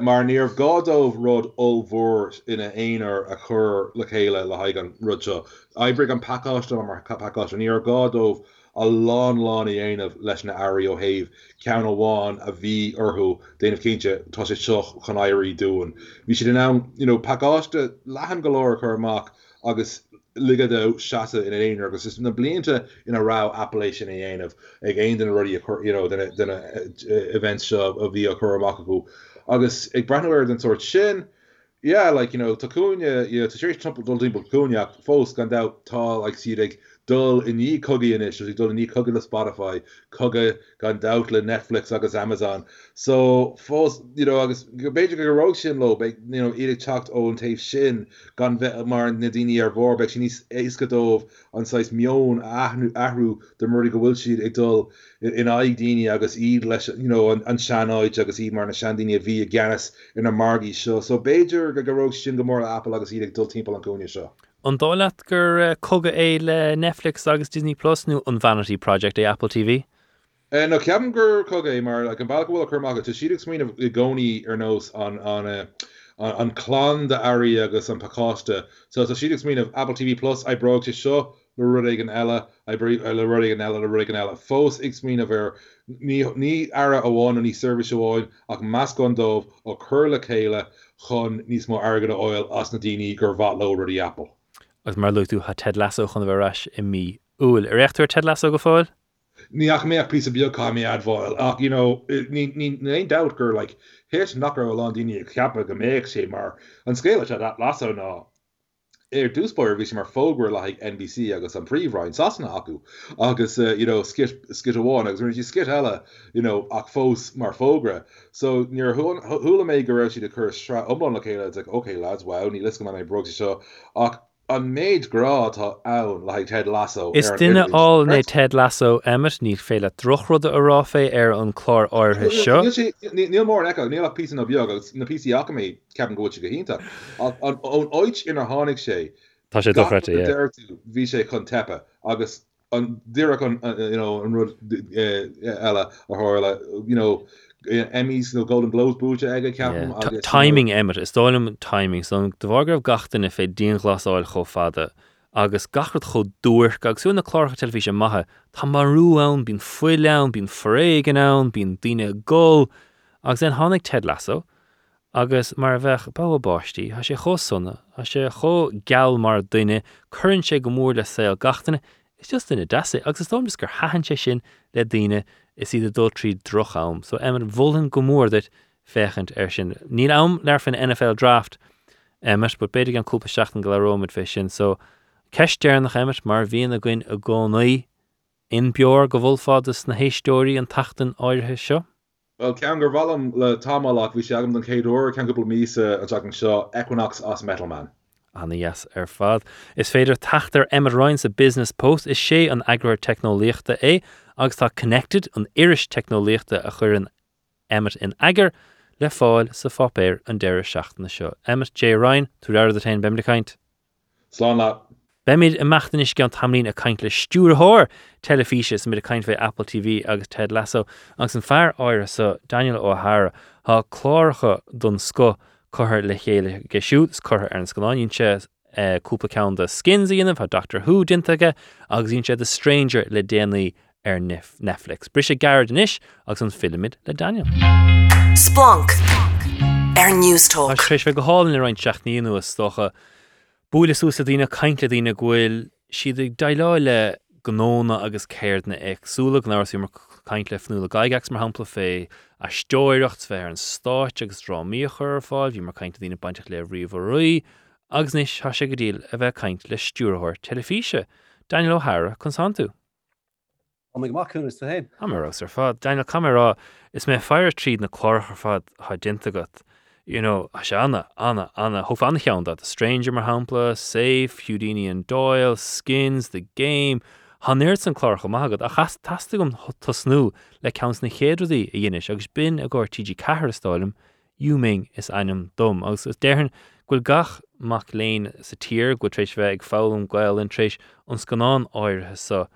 Marnier of Godov rod ulvor in a einar akur lakela lahigan rudja. I bring on pakosh on our pakosh near Godov. A long ain of Leshna Ario Have, Count One, a V or who, Dane of Kincha, Tosh Shoch, Coniri doing. We should now, you know, Pagosta, Lahan Galoric or Mark, August Ligado, Shata in an ain or system, the Blinta in a row appellation ain of, again, than a ruddy, you know, than a events of the Okuromakaku. August, a Branware than sort Shin. Yeah, like, you know, Takunya, you know, to cherish Temple Dultible Kunyak, Fos, Gandau, Tall, like Sidig. Dull in ye cuggy initially, dull in ye cuggy to Spotify, cuggy gone doubtly Netflix, August Amazon. So, first, you know, August, basically a rogue shin low, you know, either chalked own tape shin, gone vet Marn Nadini or Vorbeck, she needs Eskadov on size Mion, Ahru, the Murray Gawilchid, a dull in Aigdini, August Eid, you know, and Shanoich, August Eid Marn, Shandini, Via Gannis, in a Margie show. So, basically a rogue shin, Gamora Apple, August Eid, dull Temple on Gonia show. On Dolat gur coga eile Netflix August Disney Plus new on Vanity Project a Apple TV. No, Kevin gur coga mar like Balka will Kermaga to sheet explain of Goni or nos on Clon the Aria Gus and Pacosta. So it's a sheet explain of Apple TV Plus I broke to show Lurigan Ella, I break Lurigan Ella, Lurigan Ella. Fos explain of her ni Ara Awan and ni service oil, ak Maskondov, or Curla Kayla, Hun Nismo Argada Oil, Osnadini, Gervatlo, or the Apple. As Marlutu had Ted Lasso on the rash in me. Ool, Erector Ted Lasso go foil? Niach me a piece of Biocami ad foil. You know, Nain Doubtger, like, here's Knocker Alondini, Kappa, Gamex, Shemar, and Scala Ted Lasso now. Deuce Boyer Vishimar Fogwer like NBC, I got some free Ryan Sasnaku, August, you know, skit a one, I was really skit hella, you know, Akfos Marfogra. So near Hula May Garoshi the curse, Umblon Lakela, it's like, okay, lads, wow, Niliskum and I broke the show. On Maid Gra to Own, like Ted Lasso. Is dinner all ne Ted Lasso Emmet, Neil Fela Druchrod Arafe, on Clor or his show? Neil Moore and Echo, Neil a piece of Yoga, the piece of Yakami, Captain Gochiga Hinta, on Oich in a Honic Shay, Tasha Dofretti, yeah. Vishay Contepa, August, on Derek on, you know, and Rud Ella or Horla, you know. Emmys, no Golden Globes, Booja, Egg, Captain. Timing Emmet, it's all timing. So, the Varger of Gachtin, if a Dean Glass Oil Hofada, Agus Gachert Ho Dur, Gagsun, the Clark Television Maha, Tamaruan, been Fuilan, been Freganan, been Dina Gull, Axen Honic Ted Lasso, Agus Marvech Boboshti, Hashe Hosun, Hashe Ho Gal Mardine, Current Shegamur, the Sale Gachtin, it's just in a dasse, Axis Domsker Hahancheshin, Ledine. Is either Dultry Druchaum. So Emmet Volan Gomordet Fechent Ershin. Neil Aum Larfin NFL draft Emmet, but Bedigan Kulpa Shachten Glaromid Fishin. So Kesh Dernach Emmet, Marvin Agwin Agonoi, in Bjor, Govulfad, the Snahe story, and Tachten Oirhisho. Well, Kamgar Valum, Tamalak, Vishagam, and Kador, Kankable Misa, and Jagan Shaw, Equinox, Os Metal Man. And yes, Erfad. Is Fader Tachter Emmet Ryan's a business post? Is she an agro techno lichte a? August connected on Irish techno lichte a churin Emmet in Agar, Lefoil, Safapair, and Derish Shachten the show. Emmet J. Ryan, to the Tain Bemdekint. Slán lá. Bemid a machtanis gan tamlín a caint le stúrthóir telefísis mid a caint bheith Apple TV agus Ted Lasso agus an fear áire sa Daniel O'Hara há cláracha don sco cóthir le chéile gesúd cóthir ar an scoláin se cúpla ceann de Skins íanamh há Doctor Who dintaige agus íon se The Stranger le déanaí ar Netflix. Brise Garrard inis agus an filmid le Daniel. Splunk ar News Talk. Tá séis bheith go hálainn ar an seachnaí nuas tócha Búile súsa dína caintle dína gúil si ag dailáil le gnóna agus céirdna ag súla gnáir sí mar caintle fnúla gaigax mar hampla fé a stóireacht fé ar an stáit agus drá míochar fáil bhí mar caintle dína baintach le riomhóí agus níos há sé go díl a bheith caint le stúrthóir telefíse. Daniel O'Hara chun santú. Amig macún is tahéin. Amarás ar fad. Daniel Camara is mé fear tríd na cláirchar fad há dintagat. You know, Anna, hope Anna found that The Stranger, Marhampla, Safe, Houdini and Doyle, Skins, The Game, Hanertz and Clark O'Mahagad, a hastastigum tosnu, like counts Nehedrodi, a Yinish, I've been a gore TG Caharstolum, Yuming is Anum Dum, Ox Derhan, Gulgach, Mac Lane, Satir, Gutrish Veg, Foulum, Guel, and Trish, Unskanon, Oir Hessa,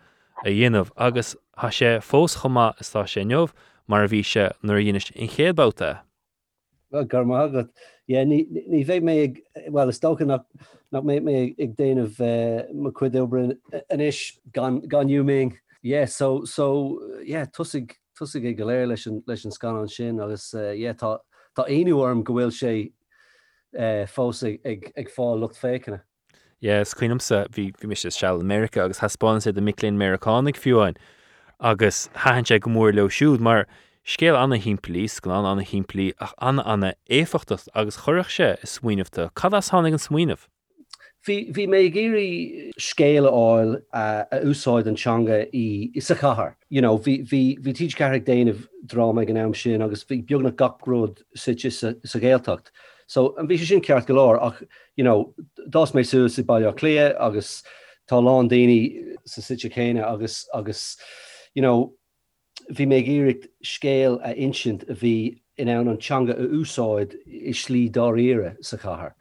a Yin of Agus Hashe, Fos Homa, Stashenov, Maravisha, Norinish, in Hebauta. Well, Garmahagat, yeah, ni ve me well, it's talking not make me a day of McQuid Obrin an ish gone you mean, yeah, so yeah, Tussig Galer Lishan Scan on Shin, I was yeah, thought Enu Worm Gwil Shay Fossig egg fall looked fake in it. Yeah, it's Queen Umsa, we miss Shall America, August has sponsored the Micklin Americanic Fuan, August Hancheg Moor Low Shoot, Mar. Scéal anna himplí, sglán anna himplí, ach anna éfachtas agus chorach sé is swinafta. Cadas hánig an swinaf? Bhí mé géirí scéal áil a úsáid an teanga I sa cahar. You know, bhí tíj carach déanamh drama gan am sin agus bhí beagnach gacród sitsi sa gaeltacht. So, an bhí sin ceart galor, ach, you know, dás mé suas I bailach clia agus tá lán daoine sa sitsi céine agus, you know, vi me gíricht scéal a inchint vi in an changa a úsáid is slí darire sa cahar.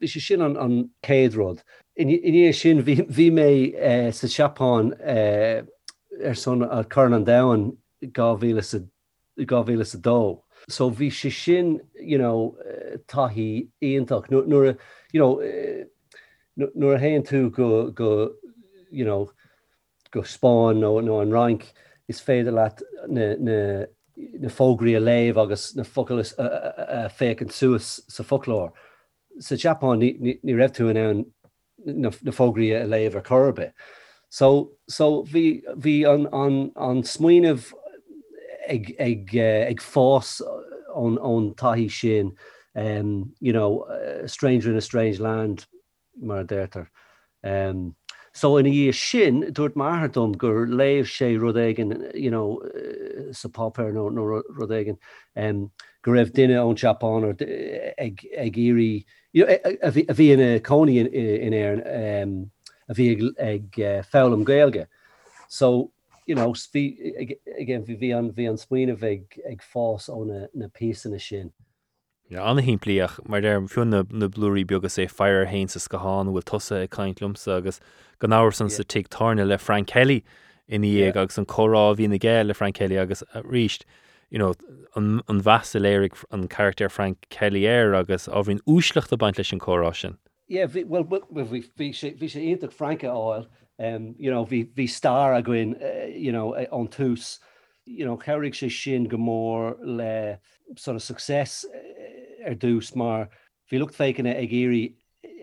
Is sin an céadród. In sin vi me sa Japan son a Carnan Down gavílas a dó. So vi sin, you know, tahi iantach nur, you know, nur hen tú go, you know, go spawn no an rank. Is féidir leat na fógraí a léamh agus na focalas a féic an suas sa folklór. Sa Japan ní raibh tú in ann na fógraí a léamh a corbe. So bhí an smaoinamh ag fós ón taithí sin, you know, a stranger in a strange land, mar a deirtar. So in a year shin, dúirt marthardom gur léamh sé rud éigin, you know, sa pápair nó rud éigin, gur raibh duine ón Japan or ag éirí, you know, a bhí in a cónaí in éireann, a bhí ag fálam gaeilge. So, you know, again, bhí an smaoinamh ag fás ón na píosa na sin. Yeah, on the himpliach, mar der fion na blurry bioga say fire hains is gahan will tossa a kind lumps agus ganaurson to take tarna le Frank Kelly in the egg agus an corov in the gale Frank Kelly agus reached, you know, on vasileric on character Frank Kelly agus of in uschlacht the bandlichen corrossion. Yeah, well we took Franca oil, you know, we star again, you know, on tus, you know, Carrick Shin Gamor le sort of success dús mar bhí lucht féicin ag éirí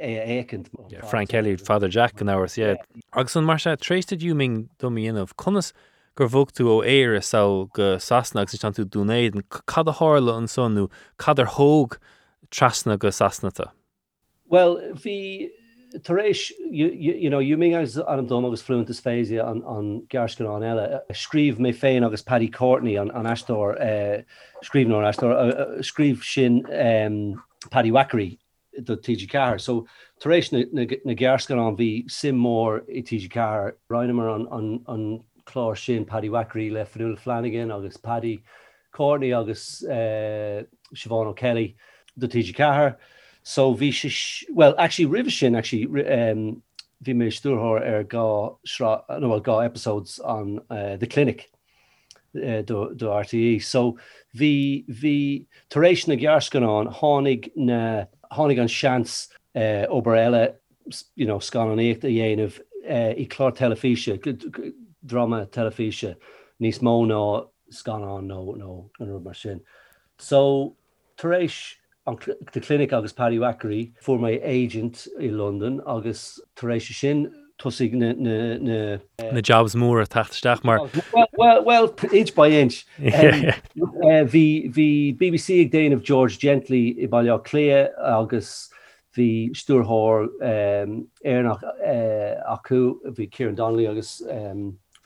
écint. Frank Kelly, Father Jack an áras, yeah. Agus an mar se tréiste dúming dumí inamh conas gur bhóg tú ó éire sao go sasna agus an tú dúnéid an cad a hála an sonú cad ar hóg trasna go sasnata. Well, bhí taréis, you know, dúming agus an dom agus fluint is féisia an garscan an eile. Scríb mé féin agus Paddy Courtney an Astor, scríb nó an Astor, scríb sin Paddy Wackery do TG Carr. So taréis na garscan an bhí sim mór I TG Carr, Reinamar an chlár sin Paddy Wackery le Fanula Flanagan agus Paddy Courtney agus Siobhan O'Kelly do TG Carr. So we well actually Rivishin actually bhí mé stúrthóir ar gá episodes on The Clinic do RTE. So bhí taréis na ghearr scanán tháinig an seans obair eile, you know, scanán éacht a dhéanamh I clár telefíse, drama telefíse, níos mó ná scanán nó an rud mar sin. So taréis on The Clinic agus Paddy Wackery for my agent in London agus Teresa Shin tusig na jobs more at Tachtstach mar well inch by inch the BBC Dane of George Gently Ibalio Clea agus the Sturhor Ernach Aku the Kieran Donnelly agus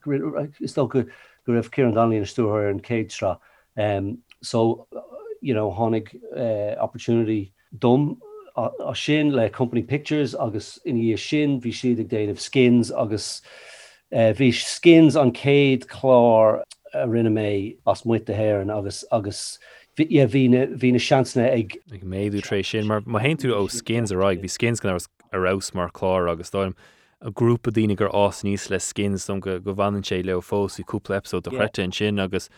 it's still good if Kieran Donnelly and Sturhor and Cadestra so you know, Honig opportunity dum a shin like company pictures agus in year shin vi see the day of skins agus vi skins on Cade Clore Rename as with the hair and agus yeah vina chancena egg like made the tray shin mar mahen to o skins are right vi skins can arouse mar Clore agus time a group of diniger os nisle skins some go van che leo fosi couple episode the retta and shin agus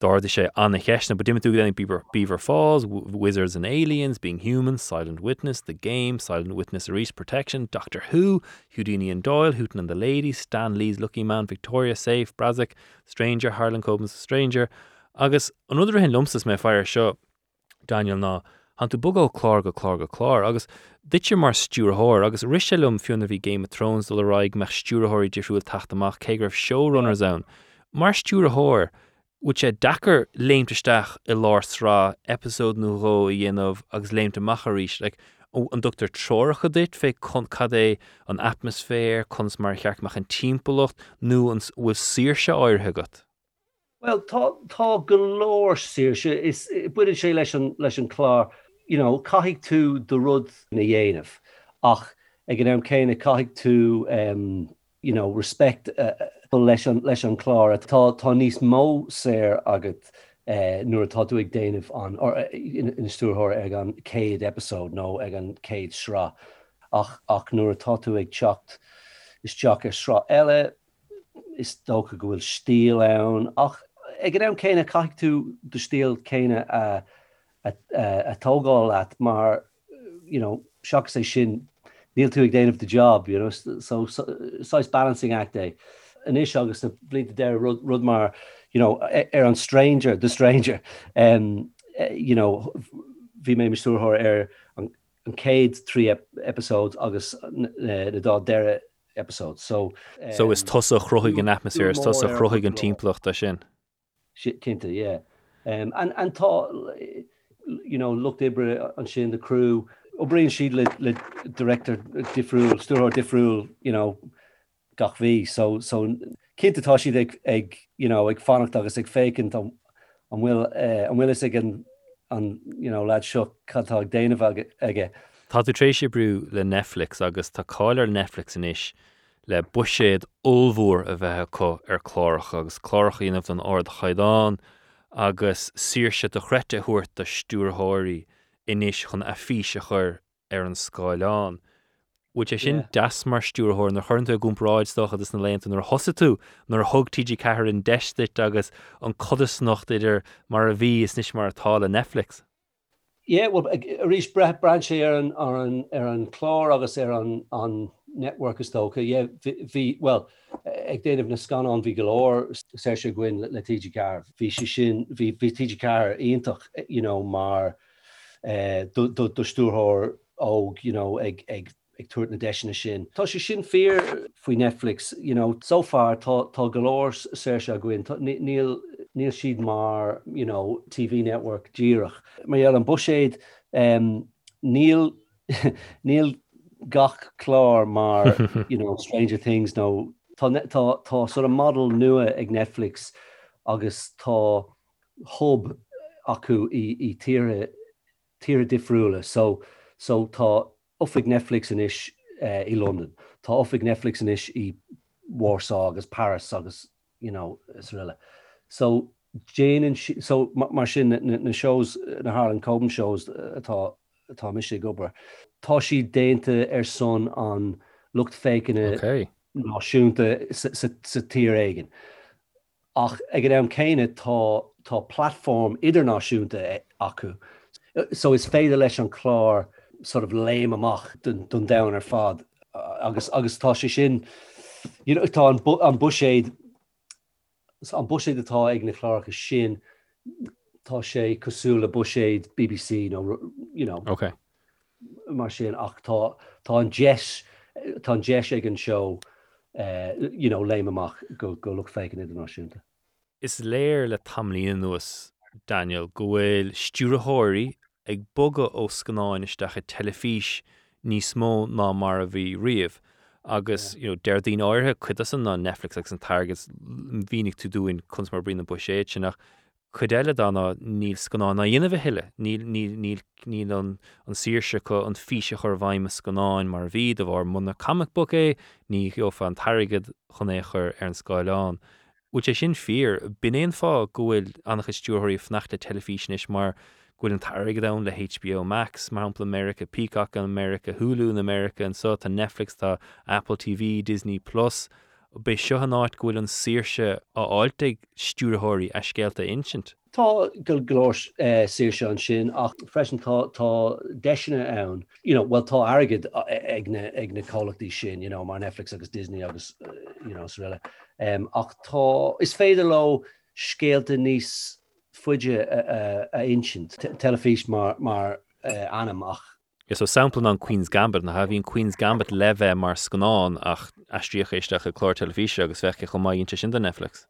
Dardisha Anna Hession, but Dimitugan Beaver Falls, Wizards and Aliens, Being Human, Silent Witness, The Game, Silent Witness Reese Protection, Doctor Who, Houdini and Doyle, Hooten and the Lady, Stan Lee's Lucky Man, Victoria Safe, Brazic, Stranger, Harlan Coben's The Stranger, Agus, another hen lumps this may fire show, Daniel Na, Hantu Bugo Clargo Clargo Clar, Agus, Ditchermar Sturhor, Agus, Rishalum Funavi Game of Thrones, Dolaraig, Mach Sturhori, Jishuel Tachtamach, Kager of Showrunners Own, Marsh Sturhor. Which a dacker lame to stach a larsra episode nouveau yen of agus lame to macharish like on Dr. Trorach dit fe con cade an atmosphere cons mar chark machen teampelocht nu ons was sirsha oir hugot. Well, ta galore sirsha is but it she lesson clar, you know, kahig to the rud na yenef ach again kane kahig to you know respect lesson clara ta nis mo ser agat nur ta doig danif on or in Sturhor egan Cade episode no egan Cade shra ach nur ta doig chocked is chocker shra ele is doka gwil steal on ach egan kana kak to the steal kana a togol at mar you know shock say shin Neil to again of the job, you know, so it's balancing act day. And ish August to bleed the dare Rudmar, you know, on Stranger, The Stranger, you know, we may restore her air on Cade 3 episodes, August the dog dare episodes. So it's Tussa Krohigan atmosphere, it's Tussa Krohigan team plucked us in. Shit, Kinta, yeah. And thought, you know, looked Ibra and Shin, the crew. O'Brien she led director Diffrul, Sturhor Diffrul, you know, Gachvi. So Kinta Toshi the egg, you know, egg phonic dogs egg fake and Willis again and you know, lad shook Katog Danavag again. Thought the Tracia brew the Netflix August Takoiler Netflix and ish le bushed Ulvor of Echo Clorochs, Clorochine of an Ord Haidan, August Sirsha the Creta Hort the Sturhori. Inish chun a físe chur ar an Skylan, which is in das mar stúrthóir nar chuirnta a gúmráid stocha dus na leanta nar hosatú nar hug TG Cahir in deistit agus an codasnacht idir mar a bhí is níos mar atá a Netflix. Yeah, well, a rís branch ar an clár agus ar an network is tóca. Yeah, bhí, well, ag déanamh na scanán bhí galóir Saoirse Gwynne le TG Cahir. Bhí TG Cahir íontach, you know, mar... do Sturhor og, you know, eg tuart na deisina sin. Tá sé sin fear fwy Netflix, you know, so far tá galore Saoirse Gwynne, níl siad mar, you know, TV network díreach. Mar iall an bushéid, níl gach clár mar, you know, Stranger Things, no, tá sort of model nua ag Netflix, agus tá hub acu i tíre Tira Difrula, so tá Uffig Netflix and ish in London, tá Uffig Netflix and ish in Warsaw agus Paris agus, you know, Israel. So Jane and she, so mar sin na shows na Harlan Coben shows tá Misha Gubber, tá she dainte son on lucht féin náisiúnta sa tír aigen. Ach ag an am céine tá platform idirnáisiúnta acu. So is féidir leis an chlár sort of lame amach dun down ar fad. Agus tá sé sin, you know, tá an bushade atá ag na chlár agus sin tá sé cosúil a bushade BBC, you know. Okay. Mar sin ach tá an Jess ag an show, you know, lame amach go look fake in idirnáisiúnta. Is léir le tamlíon nuas, Daniel, go bhfuil stiúrthóirí ag boga ó scanáin isteach a telefís níos mó ná mar a bhí riamh. Agus, you know, deir dín áirithe cuidas an ná Netflix ag san targets mhínic tú dúin cuns mar bríon na buisé sinach chud eile dána níl scanáin na dhéanamh heile. Níl an saoirse chu an físe chur bhaim scanáin mar bhí de bhar muna comic book é, ní gheoffa an targad chun é chur ar an Skyleán. Which is in fear. Binen fa goil anach stúrthóirí fnacht a television is mar goil an tarraig down le HBO Max, mar an America Peacock in America, Hulu in America, and so to Netflix, to Apple TV, Disney Plus. Bei seo an áit goil an saoirse a áilteag stúrthóirí a scailta ancient. Tá glóis saoirse an sin ach freisin tá deisina ann. You know, well tá airgid ag na cólachtaí sin, you know, mar Netflix agus Disney agus, you know, sreile. Ach tá is féidir le scéalta níos fuide a ancient telefís mar anam ach. Yeah, so samplan an Queen's Gambit na ha bhí an Queen's Gambit leve mar scanán ach astriach éisteach a chlár telefís agus bheitce chum mai inta sin de Netflix.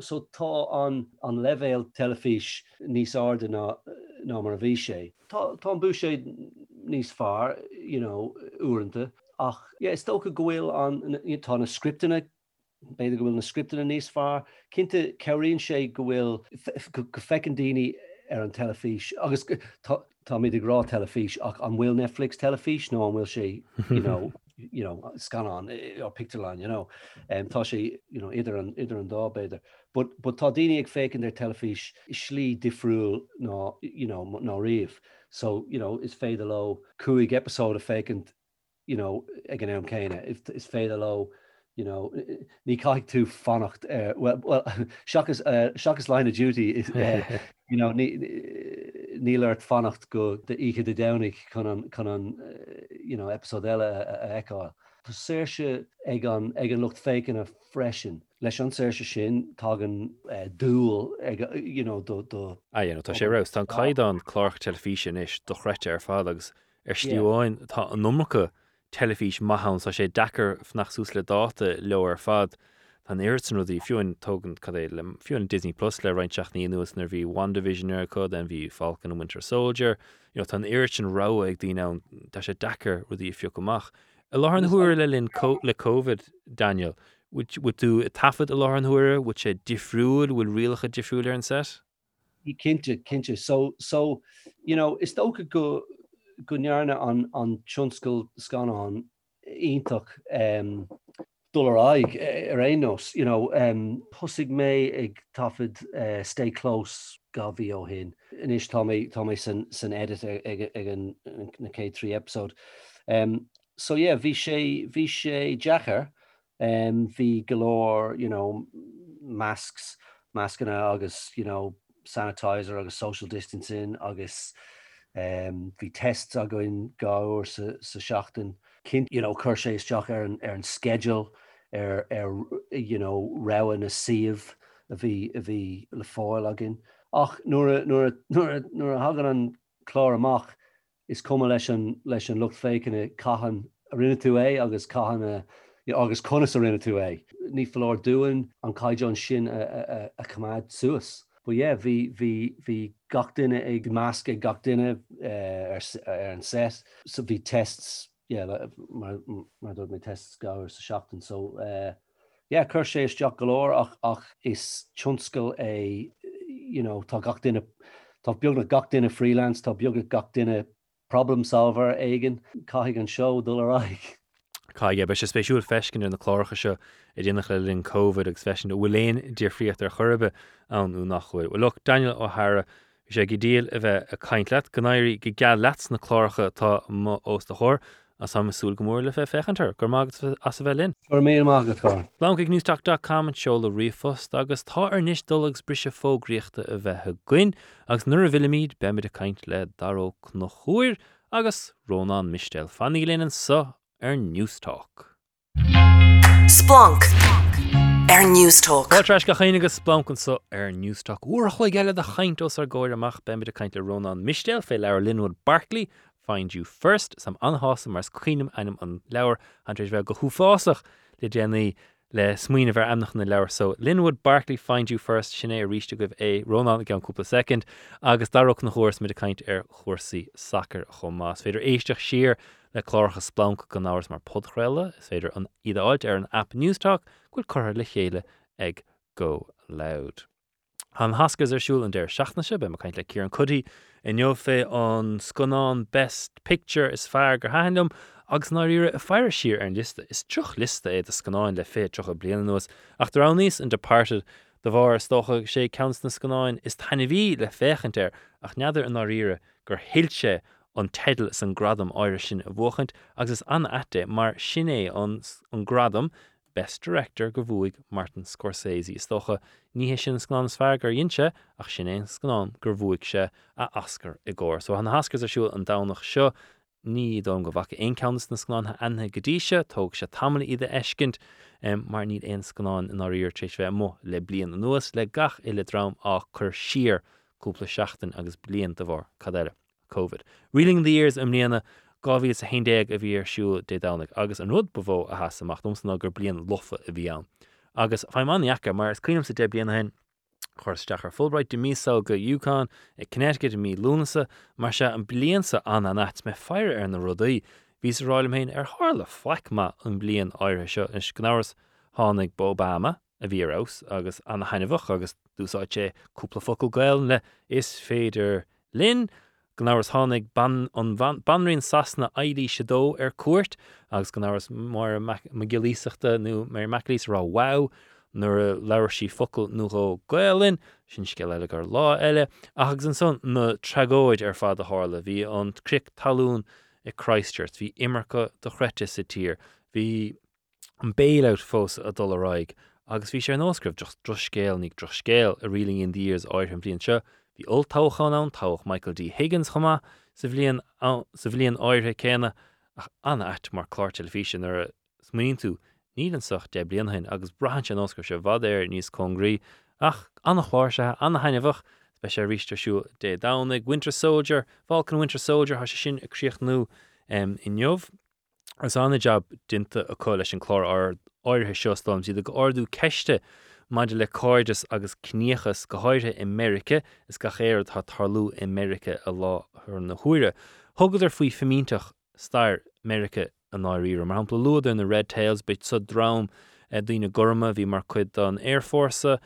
So tá an levéil telefís níos arda ná mar a bhí sé. Tá an bú sé níos far, you know, uaireanta ach, yeah, is tóca gohfuil an tá na scriptana beidir gohfuil na scriptana níos far. Cinnte ceiríonn sé gohfuil go feiceann daoine ar an telefís agus tá mid ag rá telefís ach an bhfuil Netflix telefís nó an bhfuil sé, you know, scanán or pictoline, you know, tá sé, you know, idir an dá beidir. But tá daoine ag feiceann their telefís slí difriúil ná, you know, ná riamh. So, you know, is féidir le cúig episód a feiceann, you know, ag an am céine. Is féidir le, you know, ní caic tú fannacht, well, Shaka's line of duty is, you know, ní leart fannacht go de ícha de downig con an, you know, episode eile a eicáil. Tá saoirse ag an lucht féicin a freisin. Leis an saoirse sin tá an dúil ag, you know, do... Ah, yeah, no, tá sé raibh. Tá an caid an clárach telefísin is do chreite ar fádags. Sliúáin, tá an numracha telefís maithain, so sé dachar fnach súsla dáta leo ar fad. An Ayrton rudi fiúin tógan cadé le fiúin Disney Plus le rein seach ní nuas nar bhí WandaVision ar cod an bhí Falcon and Winter Soldier. You know, tá an Ayrton rau ag dín tá sé dachar rudi fiú amach. A lár an huaire le COVID, Daniel, would do a tafad a lár an huaire, would sé difriúil, will rialach a difriúil ar an set? Cinnte. So, you know, is tóca go nearna an tionscail scanán iontach dul aig ar éinos, you know, thosaigh mé ag tafid stay close go bhí ó hin. Inis tá mé san edit ag an na K3 episode. So yeah, bhí sé dachar, bhí galore, you know, mascana agus, you know, sanitizer agus social distancing agus bhí tests a going go sa seachtain. Cint, you know, cur sé isteach ar an schedule, ar, you know, rowan a sieve a bhí le fáil agin. Ach, nuair a hagan an chlár amach is cuma leis an lucht féicin a caihan a rinne tú é agus caihan agus conas a rinne tú é. Ní fallár dúin an caideán sin a cumad suas. But yeah, bhí gach duine ag másc ag gach duine ar an set. So bhí tests, yeah, mar dod mé tests go ar sa seachtain. So, yeah, cur sé isteach galore ach is tionscail é, you know, tá gach duine, tá beag na gach duine freelance, tá beag na gach duine problem solver éigin, caiig an show dul ar aig. Caiig, yeah, bheith sé spéisiúil fescin ar na cláracha seo i dionach le linn COVID agus fescin do bhfuilén díorfríocht ar chorba anú nachhfuil. Well, look, Daniel O'Hara, bhí sé go díal a bheith a caint leat, go nairí go geall leat na cláracha tá má os de chóir as some sul gomorla fe fechanter gormagat asavelin for me magat car longig newstalk.com and show the refus august thar nish dulgs brisha fogrichte ave gwin as nurvilimid be mit kind le daro knohur august Ronan Mitchell fanilin and so news talk Splunk News Talk. Well, trash gachinigus splunk and so News Talk. Urachoi gela the hintos are goer mach ben with the kind of Ronan Mitchell, fe Laura Linwood Barclay. Find you first. Some anhasen mars queenum einem an Laura and Trash go who fasach the Jenny le smeen of our amnach and Laura. So Linwood Barclay, find you first. Shane reached to give a Ronan again couple second. Agus darok na horse with the kind horsey soccer homas. Fader eistach sheer le chlorcha splunk gan hours mar podchrella. Fader on either alt an app News Talk. Good colour le chéile ag go loud. Han Haskers are shul and their shachnashe by McKinley Kieran Cuddy and Yofe on Scunon Best Picture is far Grahandum Oxnarira a fire sheer and list is chuch list the Scunon le fe chuch a blianos after Onis and Departed the Var Stoch She Council Scunon is Tanavi le fechenter Achnather and Narira Gur Hilche on Tedl San Gradum Irishin Wochent Axis an Atte Mar Shine on Gradum Best Director Gavuig Martin Scorsese Stocha Nihishin Sklan Sfargar Yinche Ach Shinen Sklan Gavuig She A Oscar Igor. So Han Haskers are shul and Downach Show Ni Don Govak Ein Counts Sklan Anhe Gadisha Tog She Tamil Ida Eshkind Mar Need Ein Sklan Narir Cheshve Mo Le Blien Noas Le Gach Ile Dram A Kershir Kuple Shachten Agus Blien Devar Kadele COVID. Reeling the years Mliana Gavi is a hindeig of year shul de downleg August and Rud Bavo a has macht umsnager blien loffe vian. August Feimaniaka Mars Cleanums de Bienhen, Horstacher Fulbright to me Salga Yukon, a Connecticut to me Lunasa, Marsha and Bliensa Ananats me fire in the Rodai, Visa Royalmain Harla Flackma and Blien Irisha and Schnaurs Honig Bobama, a Viraus, August Anna Heinevach, August Dusache, Kupla Fuckle Gelne, Is Fader Lin. Gnarus Honig ban on banrin sasna Eili Shadow Court agus Gnarus Mara McGillisachta nu Mary McLeese ra wow nur Laurishi Fuckle nuho Goelin Shinskelegar Law Ele Axon son na Tragoid Father Harla vi on Crick Talun at Christchurch vi Immerka the Cretis Satir vi bailout fos a dollaraig agus vi share no script just drushgale a reeling in the years Ireland Blincha the old Tauchanon, Tauch Michael D. Higgins, Homa, Civilian Oire Kena, Anna at Mark Clark Television, or Smintu, Nidansach, Deblienhin, Agus Branch and Oscar Shavader, Nis Congri, Ach, Anna Horsha, Anna Heinevach, Special Richter Shu, De Downig, Winter Soldier, Falcon Winter Soldier, Hashishin, Akshechnu, Inyov, Azanajab, Dinta, a coalition, Clara, or Oire Shostons, either Gordu Keshte. Madele Cordes agus Kniechas Gahoire America is Gaheird hat Harlu America a law her Nahure. Hugger fui Femintach Star America an Irira Marhample Luda in the Red Tails, but Sudram Edina Gurma vi Marquid on Air Force, Grevit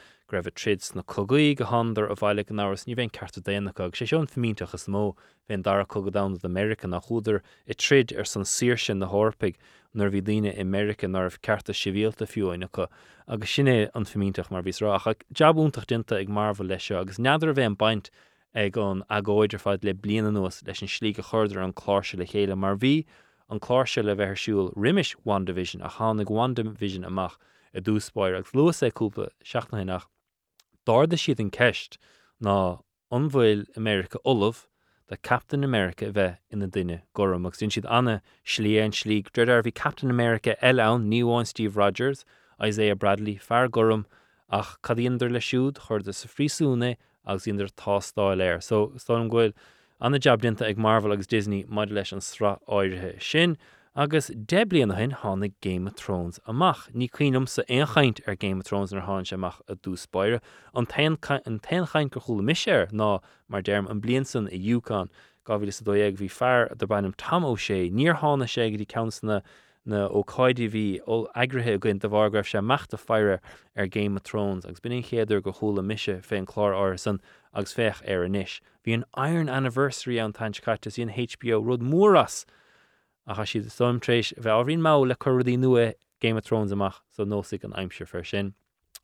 Trids Nakogi, Gahander of Ilek and Hours, Niven Carta Dianakog, Shishon Femintach as Mo, Vendara Kogadown of America Nahuder, a Trid or Son Searshin the Horpig. Nervidina America Nerv Carta Shivilta Fuinaka Agashine on Femintach Marvis Rach Jabuntach Dinta Ig Marvel Lesha Agas Nather Vem Bint Eg on Agoidrafad Le Bliananos Leshin Schliga Herder on Clarshele Hela Marvi on Clarshele Vershul Rimish One Division Ahanig One Division Amach a do spire Ags Luase Kupa Shachnahinach Dar the Sheathen Kesht Na Unveil America Olive the Captain America ve in the dinner Gorum Maxinchid Anna Schlean Schleek Dredarvi Captain America Elan Neon Steve Rogers Isaiah Bradley Far Gorum Ach Kadinder Leshud heard the Safrisune Alexander Toss style air so Storm Goil on the job didn't ag Marvel ag Disney Modelesh and Sra Oire Shin Agus Debli and Hin Honic Game of Thrones Amach Nikinum se Enchaint Game of Thrones and Hanche Mach a do spire on ten Hain Kahul Misher, no Marderm and Blinson a Yukon, Gavilis Doyeg V Far at the Banum Tom O'Shea, near Hana Sheg the Council na O'Koidi V, Ol Agrihe Gwent the Vargraf Shamach the Fire Game of Thrones, Ags Binning Heder Gahula Misha, Fen Clar Orison, Ags Fech Eranish. Be an iron anniversary on Tanchkatis in HBO Rod Muras. She the storm trash Valrin Mao La Curdi Nue Game of Thrones amach, so no sick and I'm sure for Shin.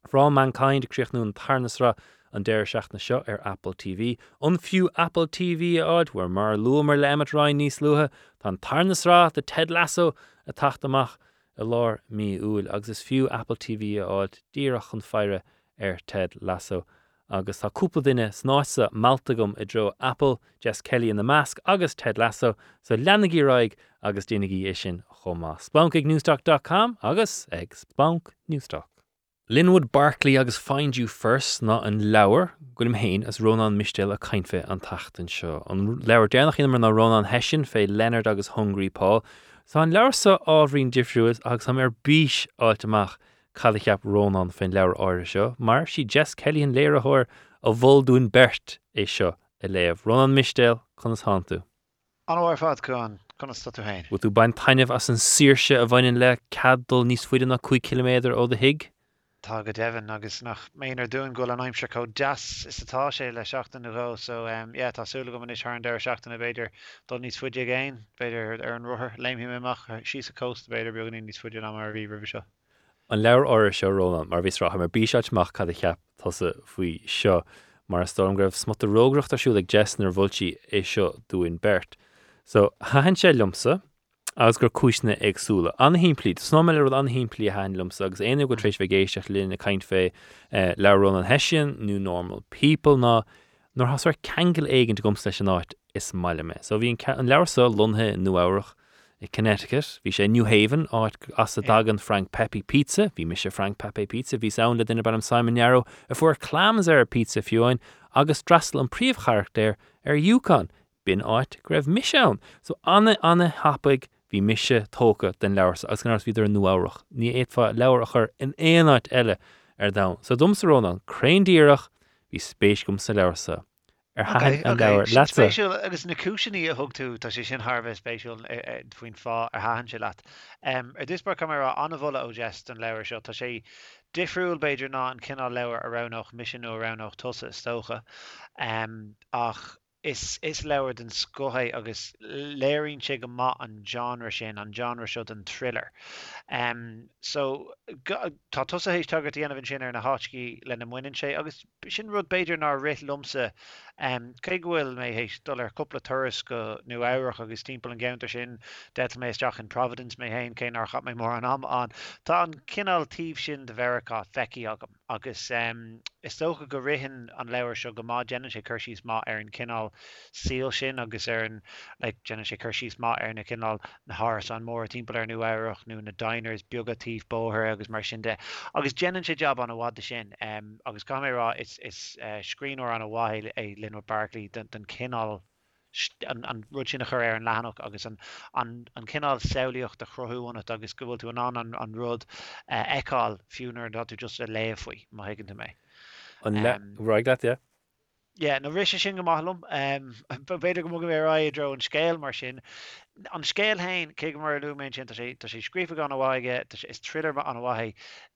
For all mankind, Krichnun Tarnasra, an deir seachna seo ar Apple TV. An fiú Apple TV ad where mar luamar le Emmet Ryan níos luha, tan tarnasrá the Ted Lasso a taachtamach a lár mí úil. Agus is fiú Apple TV ad díreach an feire ar Ted Lasso. Agus tá cúpla duine snáise maltagum i dro Apple, Jess Kelly in the Mask, agus Ted Lasso, so leannaigí raig agus déanaigí isin chomá. Spánc ag newstalk.com agus ag Spánc Newstalk. Linwood Barclay agus Find You First ná an leabhar go hain as Ronan Mitchell a cainfe an tachtain seo. An leabhar déanach inar ná Ronan Hession fé Leonard agus Hungry Paul. So an leabhar sa ábhrín difriúid agus am bís áitamach Calichap Ronan fin leabhar áire seo, mar si Jess Kelly an léireathir a bhfuil dún bert é seo i léamh. Ronan Mitchell, conas hántú. An óir fad cán, conas tá tú hain. Bhú tú bain tainibh as an saoirse a bhainean le caddal níos faoide ná 5 km ó the hig? Tá go devan agus nach méonar dún go an aimse có das is atá sé le seachtain ará, so yeah, tá súla go munis ar an deir seachtain a beidir dul níos faoide again, beidir ar an ruthair, léimhí amach, she's a coast beidir beagán níos faoide ná mar a bhí roimh seo. An leabhar áire seo Ronan, mar bhís rátham ar bíseáitmach cad a cheap tosa faoi seo, mar a storm greibh smata rógracht a siúl ag Jess nar bhiltí é seo dúin bert. So, hain sé lumsa, agus gur cúisna ag súla. Anahín plí, snámile rud anahín plí a hain lumsa, agus éanaig go tréis vegéisteach lín a caint fé leabhar Ronan Hession, nú Normal People ná, nor has ar cangil éigin te gomsa sin áit is maile me. So, bhí an leabhar seo lunthe nú áirach, in Connecticut, bhí sé New Haven áit as a dagan Frank Pepe Pizza, bhí mis sé Frank Pepe Pizza, bhí saon le duine baram Simon Yarrow, a fuair clams ar pizza fiúin, agus drasal an príomhcharachtéir ar Yukon, bin áit greibh mis seán. So anna hapaig bhí mis sé tóca den leabhar, agus gan áras bhí ar an nuáirach, ní éadfa leabharach ar in éanaid eile ar dán. So dumsa Ronan, craindíirach bhí spéis gom sa leabharsa. Okay, okay. Special agus na cúisina a thugtú tá sé sin Harvey special faoin fá ar hahan sé leat. Ar dúspar camera an bhla ó Jess an leabhar seo tá sé difriúil beidir ná an cinál leabhar a ranach mission ó ranach tusa stocha. Ach is leabhar den scothaí agus léirín sé go maith an genre sin an genre seo den thriller. So tá tusa héis tugadtí anamhain sin ar na háiscí le na muineann sé agus sin rud beidir ná rith lumsa. Cé go bhfuil mé héis dul ar cúpla turas go nú áireach agus timpeall an gceantar sin deitil mé isteach in Providence mé hain cé nar chap mé mór an am an. Tá an cinál taobh sin de bhearachá feici agam agus is tócha go rihin an leabhar seo go má déanann sé cursis má ar an cinál síl sin agus ar an déanann sé cursis má ar na cinál na háras an mór timpeall ar nú áireach nú na diners beaga taobh bóthair agus mar sin de agus déanann sé job an a bhad de sin agus cá mé rá is screenóir an a bhaid é Linwood Barclay den cinál an rud sin a chur ar an lehanach agus an cinál saolaíocht a chruthúánat agus go bhfuil tú an rud eáil fiúnar dá tú just a léamh faoi má higann tú mé. An ráig leat, yeah? Yeah, no rishe sin go maithlumm, beidir go mugam ar a dro an scéal mar sin. An scéal hain, cé go mar a lúmain sin, tá sé scrífa an bhaige, is thriller an bhaige,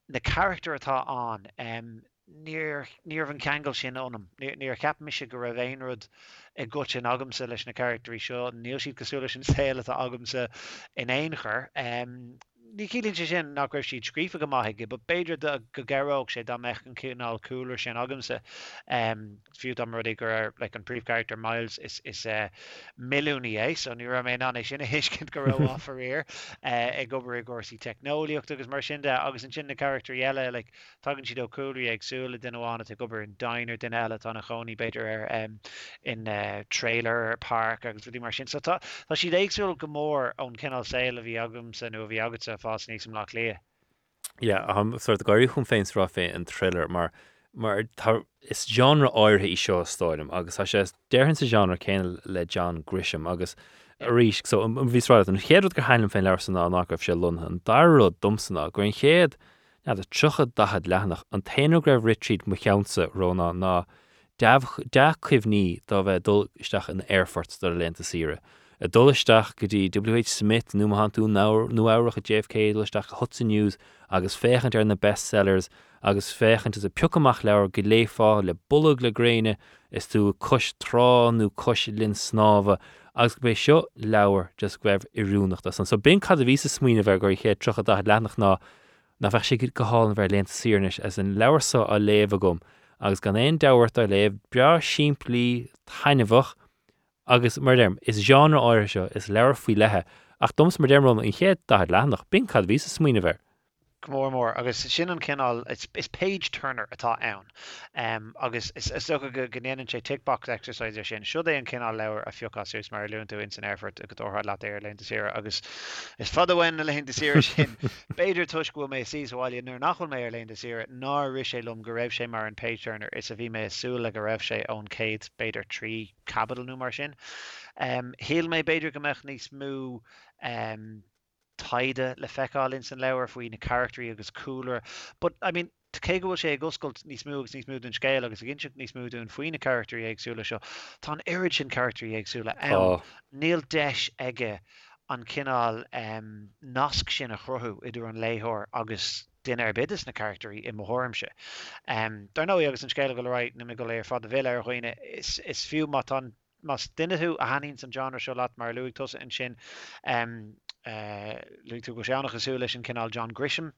na character atá an, Níor an cangal sin onam. Níor cap mise go raibh aon rud ag gut sin agamsa leis na charactarí seo, níl siad cosúla sin saol atá agamsa in aonchar. Ní cílín sé sin nach raibh siad scrífa go maithaige, but beidir go gaireoch sé dá meach an cúnál cúlar sin agamsa. Fiú dá rud é gur an príomh character Miles is milliúnaí é, so ní raibh mé anna sin a hiscint go raibh off a réir ag obair i gcósaí technoliacht agus mar sin de agus an sin na charactarí eile tugann siad ó cúlaí ag súla den óhána ag obair in diner den eile tá na chónaí beidir ar in trailer park agus bhí mar sin. So tá siad éagsúil go mór ón cinál saol a bhí agamsa nó a bhí agat fás níos am lech lé. Yeah, sort of gairí chun féins rá fé an thriller, mar is genre áirthe í seo stáilm, agus tá sé déirhann sa genre céine le John Grisham, agus a ríis, so bhís ráid an chéadúd gur hainlim féin leabhar san ná nach raibh sé lunthe, an darúd domsanna, gur an chéad na trúchad dachad lehanach, an téanú greibh ritríd mo cheansa Róna ná deachcuimh ní dá bheith dul isteach in Airfort do leanta sire. A dulisteach go dtí WH Smith nó hanú nuáireach a JFK dulisteach Hudson News agus féchant ar na bestsellers agus féchant is a pucamach leabhar go léfá le bulog le gréine is tú cos trá nó cos linn snámha agus go bhéh seo leabhar just greibh iúnach san. So bin cad a ví smoine bheith gur chéad trocha a lenach ná bheith si go hálan bheith leanta sírneis as an leabharsá a léomh agam agus gan éon dóirt a léibh bra siimplí thainmhach agus mar derm is genre áire seo is leabhar faoi lethe ach doms mar derm an chéad dá leanach bin cad ví sa smaoine bhar more agus sin an cinál it's page turner atá ann agus is so go gnéan sé tick box exercise ar sin seo é an cinál leabhar a fiocasús mar luúnta in san airfurt a go dtórtha leat ar leonnta sira agus is fada bhain le leonnta sira sin beidir tuisc bhfuil mé síos bháilí nuair nach bhfuil mé ar leonnta sira ná rith sé lom go raibh sé mar an page turner is a bhí mé súla go raibh sé ón céad beidir trí capital nó mar sin híl mé beidir go mbeadh níos mú Taide le feicáil in san leabhar faoi na charactarí agus cooler, but I mean cé go bhfuil sé ag oscailt níos mú den scéal agus a ginseach níos mú dún faoin na charactarí éagsúla seo tá an irid sin charactarí éagsúla ann níl deis aige an cinál nasc sin a chruthú idir an léthir agus den ar bid is na charactarí i mo háimse dar nó agus an scéal go leráid na go léir fad a bhéile ar dhaoine is fiú mas duinethú a haíonn san genre seo leat mar luigh tusa an sin Luke to go seanach is leis an cinál John Grisham.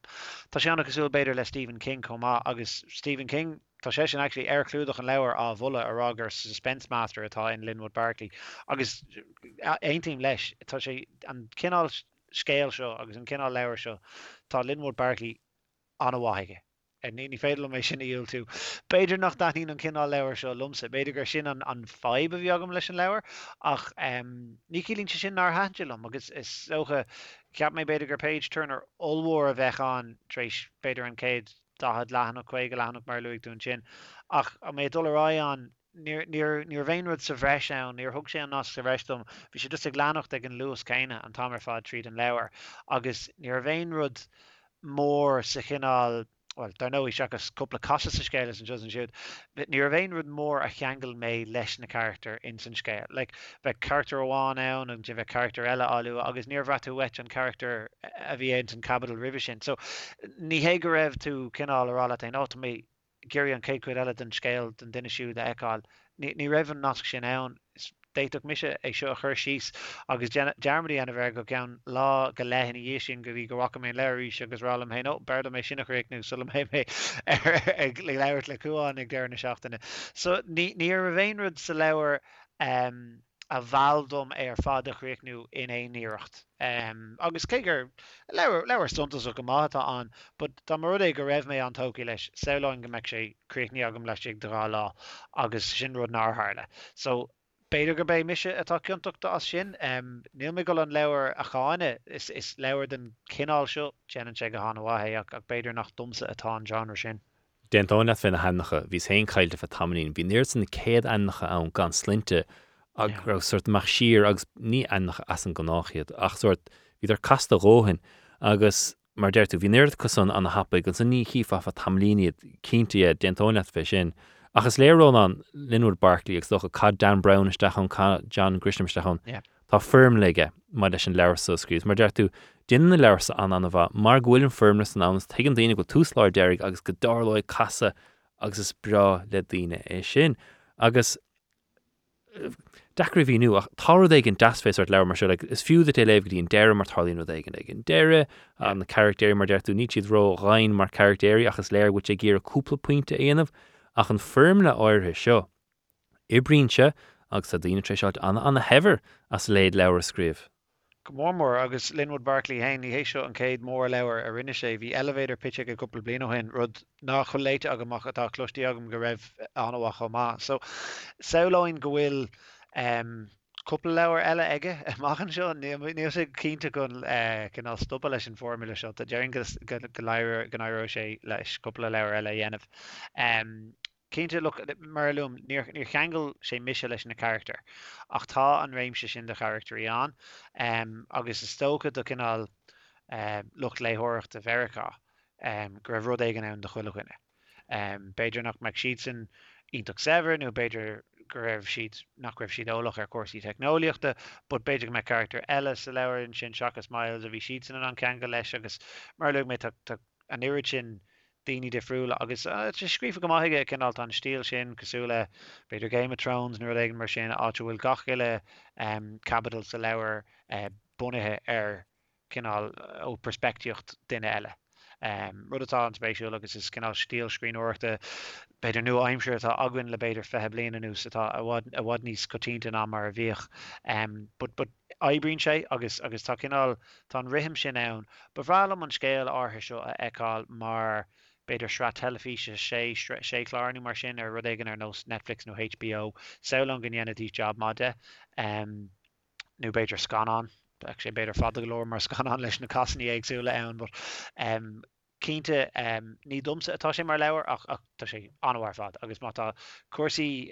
Tá seanach is beidir le Stephen King comá agus Stephen King tá sé sin actually airclúdach an leabhar á bhulla ar agur suspense master atá in Linwood Barclay agus aontaim leis tá sé an cinál scéal seo agus an cinál leabhar seo tá Linwood Barclay an bhaige. Ní féidir mé sin íil tú. Beidir nach daín an cinál leabhar seo lumsa, beidir gur sin an fadhb a bheagam leis an leabhar ach ní cilín sé sin ná hantilm agus is socha ceap mé beidir gur page turner olmhór a bheith an trééis beidir an céad dahad lehanach chuig go lehanach mar luigh dún sin ach a mé dulrá an níor bhéonrad sa bhreis ann, níor thug sé an ná sa bhreistom, bhí sé dus ag leannacht ag an luas céine an tamar fad tríd an leabhar agus níor bhéonrad mór sa cinál well, dar nó is seachas cúpla casas sa scéil san Josan siúd, but níor bhéonrad mór a cheangail mé leis na charactar in san scéil. Like, bheith charactar amháin ann an bheith charactar eile áilú, agus níor bhreatú weit an charactar a bhí éint an capital roimhe sin. So ní hé go raibh tú cinál ar ála tain átamí geirí an céad cuid eile den scéil den duine siúd a eicáil. Ní raibh an nasc sin ann, déitach mise é seo a chur síos agus dearmadaí ana bhar go ceann lá go lehanna dhé sin go bhí go bhacha mé leirí se agus rálam hé nó bearda mé sinna churéicnú sulam hé mé ag le leabhart le cuaáin ag deir na seachtainna. So níor a bhéonrad sa leabhar a bhaildom ar fad a chréicnú in é níocht. Agus cé gur leabhar suntasach go mátá an, but tá mar rud é go raibh mé an tócaí leis saoláin go mbeadh sé chréicní agam leis ag dá lá agus sin rud ná tharla. So beidir go bé mise atá ceanachta as sin níl mé go an leabhar a cháine is leabhar den cinál seo teanann sé go hánahaithe ach beidir nach domsa atá an genre sin. Dentáinna fin na hennacha bhís héon chailte fa tamín, bhí níir san na céad annacha ann gan slinte ag ra suirt mar siir agus ní annacha as an gnáchiad ach suirt bhíidir casta róthain agus mar deirú bhí níir cosán an hapa gan san ní chifa fa tamlíad cinnta dentáinna fe sin. Agus léir Ronan Linwood Barclay agus docha cad Dan Brown isteachán cad John Grisham isteachán. Tá firm leige mar leis an leabhar sa scríos. Mar deirtú duine na leabhar sa an bha mar ghuiil an firmna san annas tegan daoine go túsláir Derek agus go dárlóid casa agus is bra le daoine é sin. Agus dacra bhí nu ach tára d éigen dasféis ar leabhar mar seo is fiú de léibh go dtíon deire mar tálíonú éigen éigen deire an na charactéir mar deirtú ní siad ró ráin mar charactéir achas léir go sé gur cúpla pointe aanamh ach an firm le áirthe seo. Ibrínse agus a dtíine tre seáilt anna hever as léad leabhar scríomh. Go mórmór agus Linwood Barclay hain ní hé seo an céad mór leabhar a rinne sé bhí elevator pitch go cúpla bliana hain rud ná choléite agamach atá cloistí agam go raibh anhacha má. So saoláin go bhfuil cúpla leabhar eile aige amachchan seo níos é cínta gon cinál stoppa leis an formula seo a dearann go leabhar sé leis cúpla leabhar eile dhéanamh. Cínta look mar lúm níor cheangail sé mise leis na charactar ach tá an réimse sin de charactarí an agus is tócha do cinál lucht léthireacht a bhericá go raibh rud éige ann do chuileghine. Beidir nach meid siad san ionach sever nó beidir go raibh siad nach raibh siad ólach ar cuasaí teicneolaíochta, but beidir go mbeadh charactar eile sa leabhar sin seachas miles a bhí siad san an cheangail leis agus mar luigh mé an irid sin daoine difriúla agus scrífa go maithaige cinál an stíl sin cosúla beidir Game of Thrones nuair a dhéanamh mar sin áitir bhfuil gach eile capital sa leabhar bunaithe ar cinál ó perspectíocht duine eile. Rud atá an spéisiú agus is cinál stíl scríúirta beidir nua aimimseir atá agann le beidir fethe blianaús atá a bhd níos cotínta ná mar a bhíoh. But Ibrin sé agus tá cinál tá an rithim sin ann, ba bhheil am an scéal átha seo a eáil mar beidir sra telefíe sé chláirú mar sin ar rud éigean ar nó Netflix nó HBO, saoil an gnéanana tí job má de nó beidir scanán. Actually, better father galore mar scan on leis na casní éagsúla ann, but cínta ní dumsa atá sé mar leabhar ach tá sé anmhair fad agus má tá cuasaí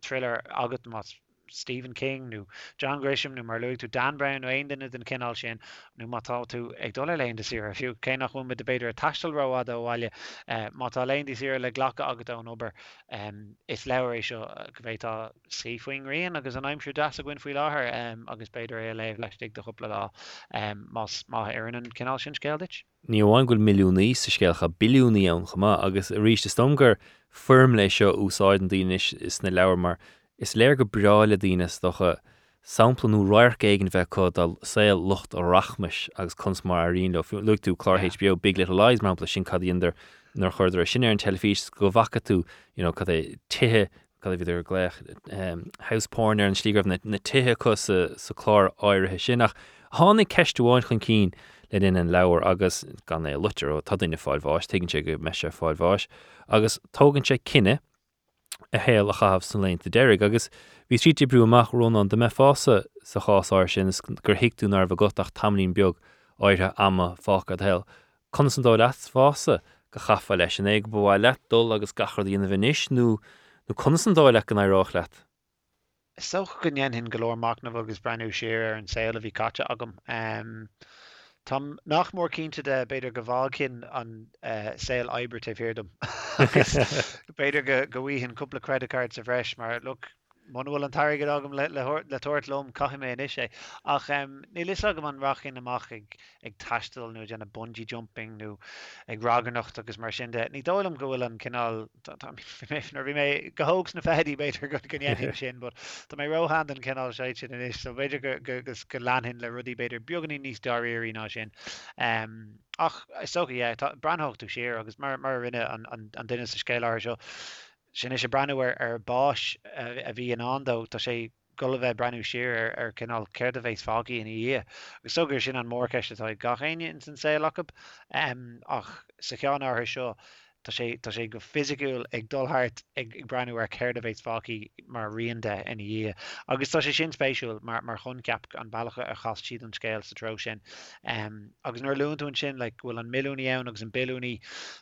thriller agat má Stephen King nó John Grisham nó mar luigh tú Dan Brown nó aon duine den cinál sin nó má tá tú ag dul leon de sira fiú cé nach bhfuil de beidir a taistil roád ó bhaile má tá leon de sira le ghlacha agat ón obair is leabhar é seo go bhéh tá sí faoin rion agus an aimimseú deas a gin faoi láthair agus beidir é léh leistigh do chopla lá má ar an cinál sin scéaldit. Ní bháin go milliúnaí sa scéalcha biliúnaí ann chumá agus ríéis de stomgar firm lei seo úsáid an daoine is na leabhar mar is léir go braile dínas docha samplanú roiirc éigen bheith cod al saol lucht a rachmas agus consmar a rion leo. Luig tú clár HBO Big Little Lies mar ampla sin cadíinder nar chuirdar a sin ar an telefís go bhacha tú, you know, cad é tithe cad é bhíidir gléach house porn ar an slígraf na tithe cos sa clár áirithe sinach. Hánig ceistúáin chun cín le din an leabhar agus gan é lutar ó tadín na fáilváis, tegann sé go meise fáilváis agus tógann sé cinne a héal a chahabh san leint a Derek agus bhí trí brú amach Ronan de me fása sa chááir sin gur hiicú nar bh gotach tamlín beag áirthe ama fágad héil. Conas an dó leat fása go chafa leis an éag bhhail leat dul agus gachar dhéanamh inis nó conas an dó le an éráach leat. Soch go dhéan hin golóir macnamh agus breú siir ar an saoil a bhí caite agam. Tá nach mór cínta de beidir go bháil cinn an saoil oibre taobh hirdom. Beidir go bhíhinn cúpla credit cards a bhreis, mar look, manuel an tairgid agam le tuairt lom caithimé in isé. Ach ní lis agam an rachin amach ag taistil nó dhéanna bungee jumping nó ag ragannacht agus mar sin de. Ní dólam go bhfuil an cinál, bhí mé go hógs na fehadí beidir go gnéanamh sin, but tá mé rohan an cinál seit sin in is, so beidir go leanhin le rudí beidir beagganí níos daríirí ná sin. Ach, socha, brandhocht tú siar agus mar rinne an duine sa scéileáir seo. Sin is a breanú ar báis a bhí an andó, tá sé gula bheith breanú siar ar cinál céir a bhéis fágaí in dhé. Agus sogur sin an mórceiste tá gachéine in san sé lechab ach sa cheann áthir seo tá sé go fisiciúil ag dulthart ag breanú ar céir a bhéis fágaí mar rionnta in dhé. Agus tá sé sin spéisiúil mar chun ceap an bailcha ar chas siad an scéil sa tro sin. Agus nuair lúnún sin le bhfuil an milliúnaí ann agus an bilúnaí.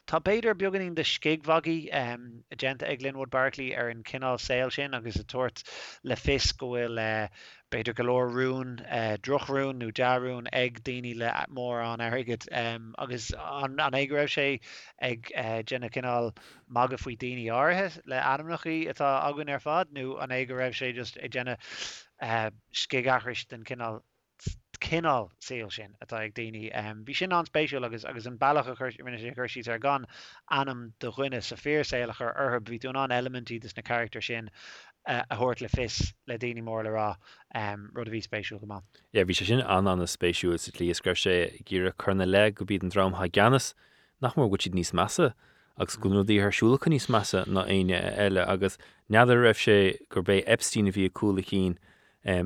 Tá beidir beagganí de scighmhagaí agénta ag Linwood Barclay ar an cinál saoil sin agus a tuairt le fis go bhfuil beidir golóirún, drochún nó dearún ag daoine le mór an airgid agus an éag raibh sé ag déanana cinál maga faoi daoine áirithe le adamnachaí atá agann ar fad nó an éag raibh sé just ag déanana scighachais den cinál saoil sin atá ag daoine. Bhí sin an spéisiúil agus an bailach chuirsí ar gan anam do chuine sa fear saolach ar orthb bhí dún an elementí dus na charactar sin a thuirt le fis le daoine mór le rá rud a bhí spéisiúil go má. Bhí sé sin an na spéisiúil sa lí iscraibh sé gur a chuna le go bíd an drámtha gceannas nach mór go siad níos measa agus go nuí thsúla chu níos measa ná aine eile agus neadar raibh sé gur bé Epstein a bhí coolla cín.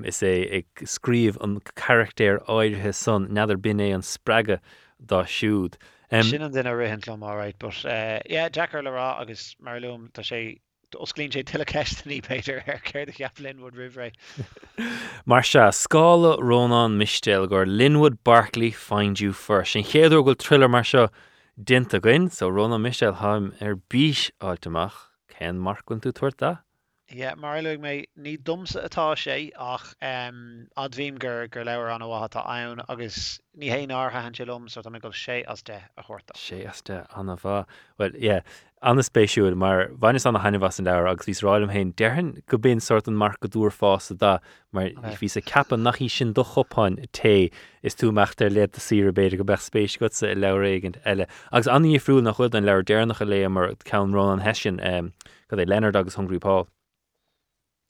Is é ag scríomh an charactéir áirithe son neadar binné an spreaga dá siúd. Sin an duine rihan lom áráid, but Jackar le rá agus mar lom tá sé osclín sé tuile ceistenaí Peter ar céir de cheap Linwood Rivray. Mar se scála Ronan Mitchell gur Linwood Barclay find you first. Sin chéadú go thriller mar se dinta gain, so Ronan Mitchell haim ar bís áilteach cén marcann tú tuairta. Yeah, mar luigh mé ní dumsa atá sé ach adhím gur leabhar an óhatá ann agus ní héon átha an silum so tá mé go sé as de a chuirta. Sé as de anna bha. Well, yeah, anna spéisiúil mar bhainnis anna hainehas an leabhar agus bhís ráilm hain dearan go bíon sort an mar go dúr fása dá mar bhí sa ceapan nach í sin do chopáin té is tú meachtar lead a sira beidir go bheith spéis go sa i leabhar éigent eile. Agus anna dhéifriúil nach chuid an leabhar dearan nach a léa mar ceann Ronan Hession go é Leonard agus Hungry Paul.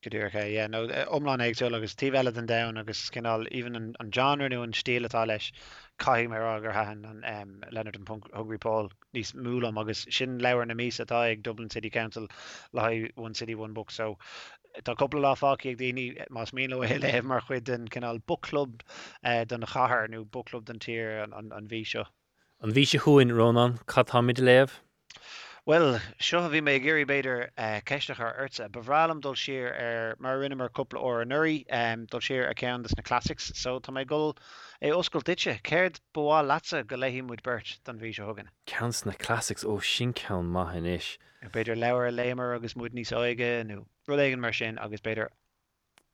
You do okay, yeah. No, umlan éag tú agus tí eile an down agus cinál even an genre nu an stílatá leis caiim ar agur hahan an Leonard and Hungry Paul níos múlam agus sin leabhar na mís atá ag Dublin City Council le One City One Book, so tá cúpla lá fáici ag daoine más míle eile mar chuid den cinál book club don chathair nó book club den tír an bhí seo. An bhí se chuin Ronan cathamid leabh. Well, seo bhí mé Gary Bader ceisteachar urtsa, bhrálam dul siar ar mar rinimar cúpla ó an uri, dul siar a ceann das na classics, so tá mé gol é oscail ditse, céird bháil lása go leithí muid beirt don bhí se thugann. Ceanns na classics ó sin ceann maithin is. Beidir leabhar a léimar agus muid níos aige nó rud éigean mar sin agus beidir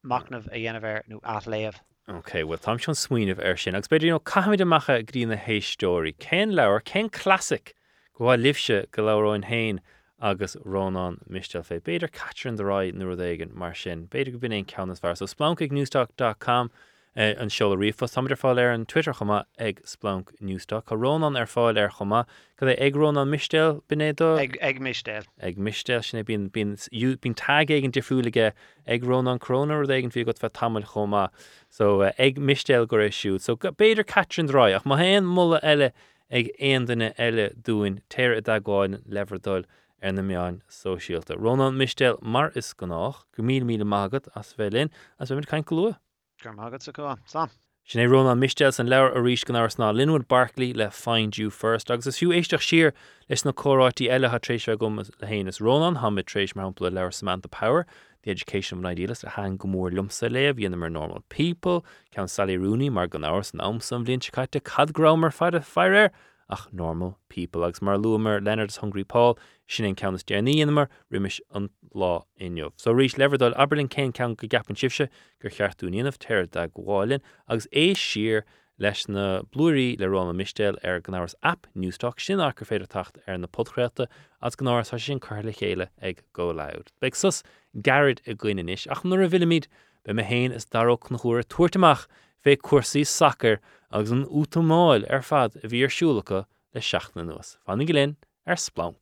macnamh a dhéanamh air nó athléamh. Okay, well, Tom Sean Sweeney of Air Shin. I'll explain, you know, Kahami de Macha Green the Hay story. Ken Lauer, Ken Classic, Gua Livsha, Galauroin Hain, Agus Ronan Mitchell Fay, Bader Catcher in the Rye, Nurodagan, Marshin, Bader Gubinain, Countless Var. So SplunkNewsTalk.com and Shola Reefus, Tom Derfall Air and Twitter Homa, Egg Splunk Newstalk, Ronan Erfall Air Homa, because they Egg Ronan Mitchell, Binedo, Egg Mitchell, Egg Mitchell, she had been tag egg and diffulige, Egg Ronan Corona, or they can feel good for Tamal Homa. So egg mistel gore shoot. So Bader Catrin dry. Ach mahen mulla elle egg endene elle doin terra dagon leverdol and the meon social. Ronan mistel mar is ganach. Gumil magat as velin as we can't glue. Magat so go Sam. Sinead Ronan Mistel and Laura Arish Ganaris na Linwood Barclay le find you first. Agus as few eistach sheer les na corati elle ha treisha gum lehenis Ronan Hamid Treish Mahampla Laura Samantha Power. The Education of an Idealist, a hang gomor lumsale, vienamer normal people, Count Sally Rooney, Margon Hours, and Omsum, Linchikata, Cadgromer, Fada Fire, ach normal people, Ags Marlumer, Leonard's Hungry Paul, Shinin Countess Jenny, Inmer, Rimish Unlaw Inyov. So reach Leverdal, Aberlin, Kane, Count Gap and Shifsha, Gerhartun Inov, Terra Dagwalin, Ags A Sheer, Leshna, Bluri, Lerona Mistel, Ergonar's app, Newstalk, Shinak, Feder Tacht, Erna Podkreta, Asgonaris, Hashin, Carlikela, Egg Go Loud. Bexus. Garrett a gwininish, ach nor a villamid, by Mahane as Darok Nahura Tortamach, Ve Corsi Soccer, Ags an Utomoil, Erfad, Vir Shulaka, the Shachnanos, Vanigilin, Splunk.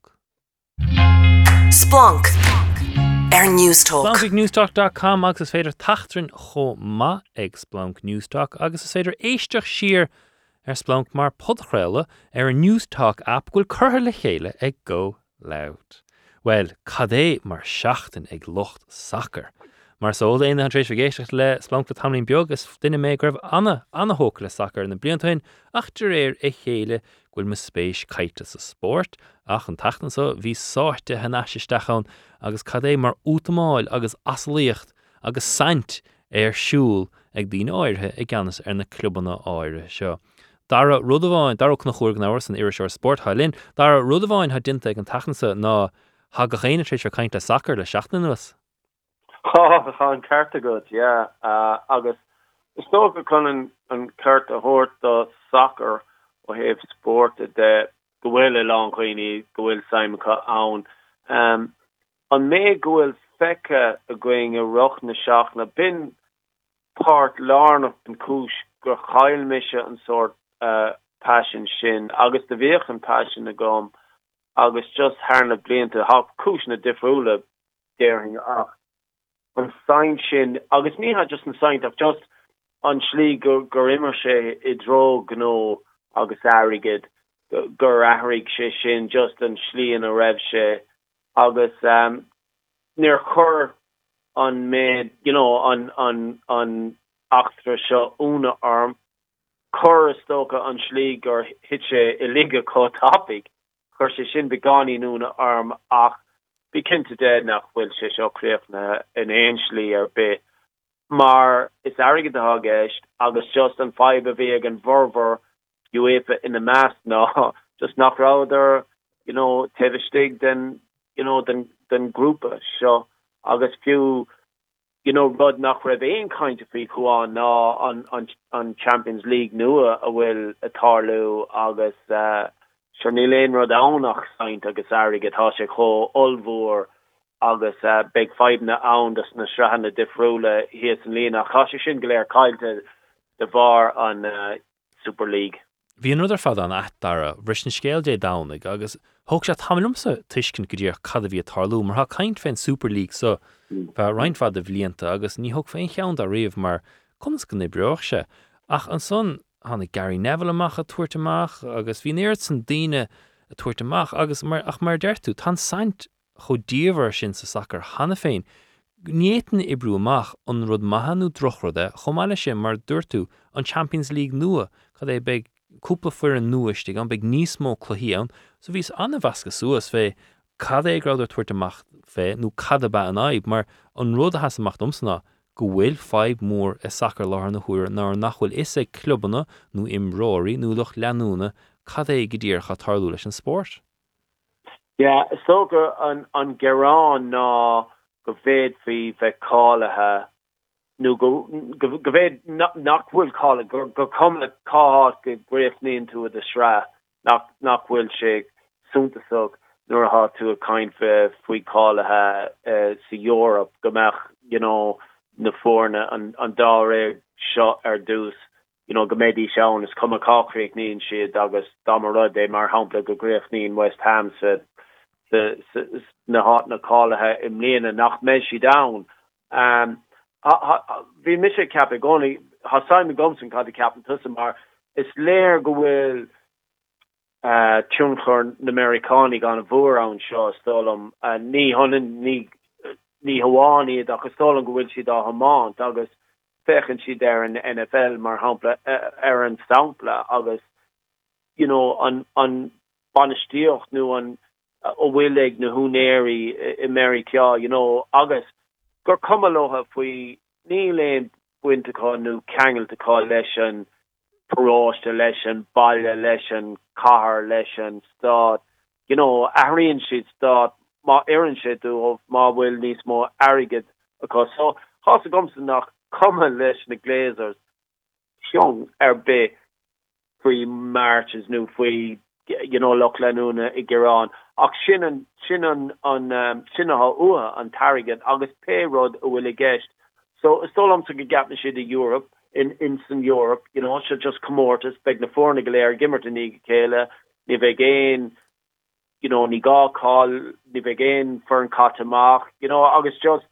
Splunk, News Talk. SplunkNewsTalk.com, Ags Fader Tachtrin Homa, Eggs Splunk News Talk, Ags Fader Eistach Sheer, Splunk Mar Podrella, News Talk app, will curl a hele, Egg Go Loud. Well, Cade mar shachten ag locht soccer. Mar so the in the Huntrish Gaisach le Splunk with Hamlin Biog is dinna me grab Anna Hokle soccer in the Bliantine, achter echele gwil me space kaitas a sport, ach and tachten so wie sorte hanashi stachon, agus Cade mar utmal, agus aslicht, agus sant shul, ag din oire aganis in the clubana oire show. Dara Rudovine, Dara Knachorg Nowers and Irishor Sport Hylin, Dara Rudovine had didn't take and tachensa na Hagachéin a tréis ar caint le soccer le seachtainús. An carta gud, yeah. Agus is no go chun an carta hort do soccer or have sport de gohfuil a long chuoine gohfuil Simon ann. An mé gohfuil fecha a going a roch na seach na bin part lárnach an cúis gur chailmise an sort passion sin agus de bhíoch an passion a gom. I was just hearing a blint to hop cushion a different daring up. On sign shin, I was me had just signed up just on Schlee Gorimershe, Idrog no, Augustarigid, Goraharig Shishin, just on Schlee and a Revshe, August near her on made, you know, on Oxfordshire Una arm, Corastoka on Schlee or Hitche Iliga co topic. She shin begani nuna arm ach begin to dead nach will she show creefna an anciently or bit mar is arrogant the hoggish August just on fiber vegan verver UEFA in the mass no just knock rather you know tevistig then you know then grouper so August few you know rod knock ravine kind of people who are no on Champions League nua a will a tarlu August So Nilain Rodaunach signed agus Arigat Hashik Ho Ulvor Agus Big Five na Aun das na Shrahana Difrula Hias and Lena Hashishin Glair Kyle to the VAR on Super League. Bhí an ruidir fad an athdara risin scéal dé dánig agus thug sé tamilumsa tuiscin go dtíar cad a bhí atarlú mar há caint féin Super League so bheith rhaint fad a bhlianta agus ní thug féin cheann a riamh mar cumas go nibreoise ach an son hánig Gary Neville amach a tuairt amach agus bhí neart san daoine a tuairt amach agus mar ach mar deirtú tá saint chu díomhar sin sa sacar hána féin Níétan ibrú amach an rud maihanú drochruda chomáile sin mar dúirtú an Champions League nua cad é beag cúpla fuair an nuaistigh an beag níos mó cluichíann so bhís anna bhasca suas fé cad é graudir tuairt amach fé nó cad a ba an aib mar an rud a has amach domsanna go bhfuil fadhb mór a sacr láthar na thuair ná ar nach bhfuil is é clubanna nó imráí nó loch leanúna cad é go dtíar cha tarlú leis an sport. Yeah, so go an Gerán ná go bhéad fí bheith cálathe nó go bhéad nach bhfuil cála go cum le cáthát go bréithníonn tú a sra nach bhfuil sé súntasach nuair a tú a caiin feh faoi cálathe sa Europe gombeach na fórna an dá réir seo ar dús go méidí seán is cum a cácraíochníonn siad agus dá mar rud é mar hapla go gréithníonn West Ham sa na hart na cálathe im léana nach me si down bhí mis sé cap gcónaí hasáimi gomsan cad cap an tusa mar is léir go bhfuil tiúnchar na Americánigh gan a bhuaair ann seo stálam ní honan ní hamháin iad agus stálan go bhfuil siad á hamáint agus fechann siad ar an NFL mar hapla ar an stampla agus an banistíocht nó an o willig na húnéri America agus gur cum aloha fwy ní lein bwynta cá nú cangil ta cá leision parásta leision baile leision cahar leision stát arín siad stát má irin siad ó má bhfuil níos mó airgid acá so chás a gomsa nach cuma leis na gléasars siong ar bit fwy marches nú fwy loch leanúna i Gerán ach sin a ua an target agus pérod a bhfuil i gceist so is tólam sa go gapna siad i Europe in san Europe se just comórtas beag na fórna go léir gimmert in ní chéile ní bheith géin ní gááil ní bheith géin fear an cat amach agus just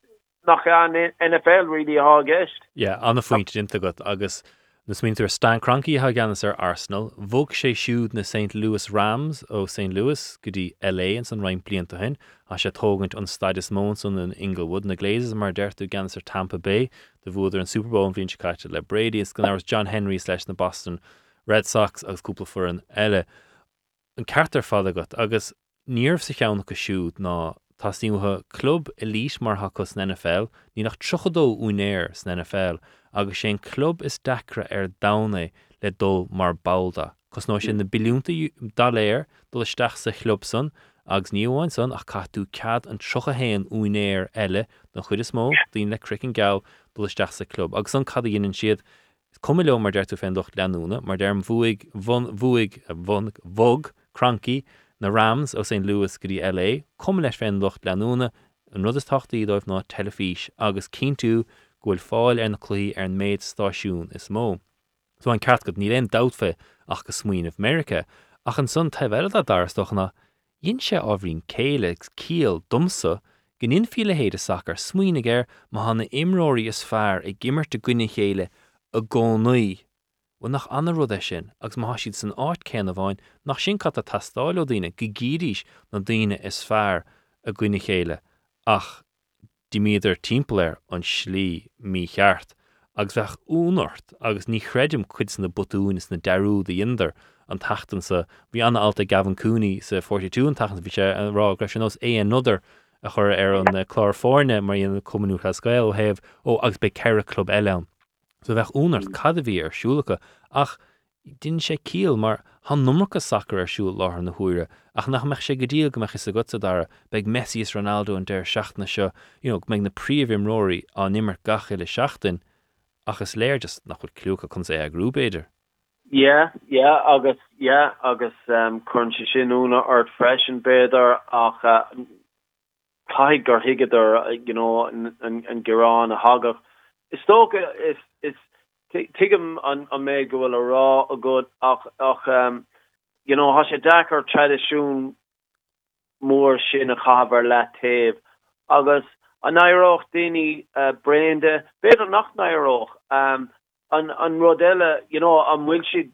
nach an NFL really a gceist anna faointe dinnta go agus Nus míntar Stan Kroenke ha ganas ar Arsenal, bhóg sé siúd na St. Louis Rams ó St. Louis go dtí LA an san rhain blianta hain, a sé tógant an Stadius Monson in Inglewood na Glazers mar deirtú ganas ar Tampa Bay, de bhuaidir an Super Bowl an bhíonn sé caite le Brady, is gan áras John Henry leis na Boston Red Sox agus cúpla fuair an eile. An cartar fad agat agus níorbh sa cheann go siúd ná tás níomha club elite mar hachas na NFL, ní nach trochadó únéir san NFL, agus sé club is dacra ar dána le dul mar balda. Cos ná sin na biliúnta daléir dul isteach sa club san agus níomhain san ach catú cad an trocha héan únéir eile na chuid is mó dín le cricin gáil dul isteach sa club. Agus an cad a dhéanann siad cuma leo mar deirtú féin docht leanúna mar deirm bhuaig bhog Kroenke na Rams ó St. Louis go dtí LA cuma leis féin docht leanúna an rud is tochtaí dóibh ná telefís agus cíntu Gwyl fáil ar na cluí ar an méid stáisiún is mó. So an ceart go ní leon doubtfa ach go smuoin of America, ach an son taibhead a darstochna, yin se ábhrín céile cíal dumsa, gan infíle héad a sacar smuoinig air ma hana imróí is fearr ag gimmert de gúine chéile a gónaí. Wa nach anna rud é sin, agus ma haisiad san áit céna bhain, nach sin cat a tastáil ó dína go gíris na dína is fearr a gúine chéile, ach Dí míidir timpplair an slí mí cheart, agus bheith únart agus ní chreidim cuid san na botún is na darú de inder an tachtan sa bhí anna alta Gavin Cooney sa 42 an tachtan bhí sé an rá greisinos é another a chur ar an chlárfórne mar dhéanana cummanú chascail ó heh ó agus be Cara Club eile. So bheith únart cad a bhí ar siúlacha ach din sé cíal mar há numracha sacr ar siúil láthar na thuaire ach nach meach sé go díal go meach is a gosa dara beag Messi is Ronaldo an deir seachna seo go meag na príomh imróí á nimmer gacha le seachtain ach is léir just nach bhfuil clúcha chun é a grúbéidir. Agus chun sé sin úna ort freisin béidir ach caiid gur hiigeadar an Gerán a hagah. Is tócha is tigam an méid gohfuil a rá a good ach you know has a dacker tradiisiún mór sin a chahabhar le taobh agus an éireocht daoine brenda beidir nach éireocht an rud eile you know an bhfuil siad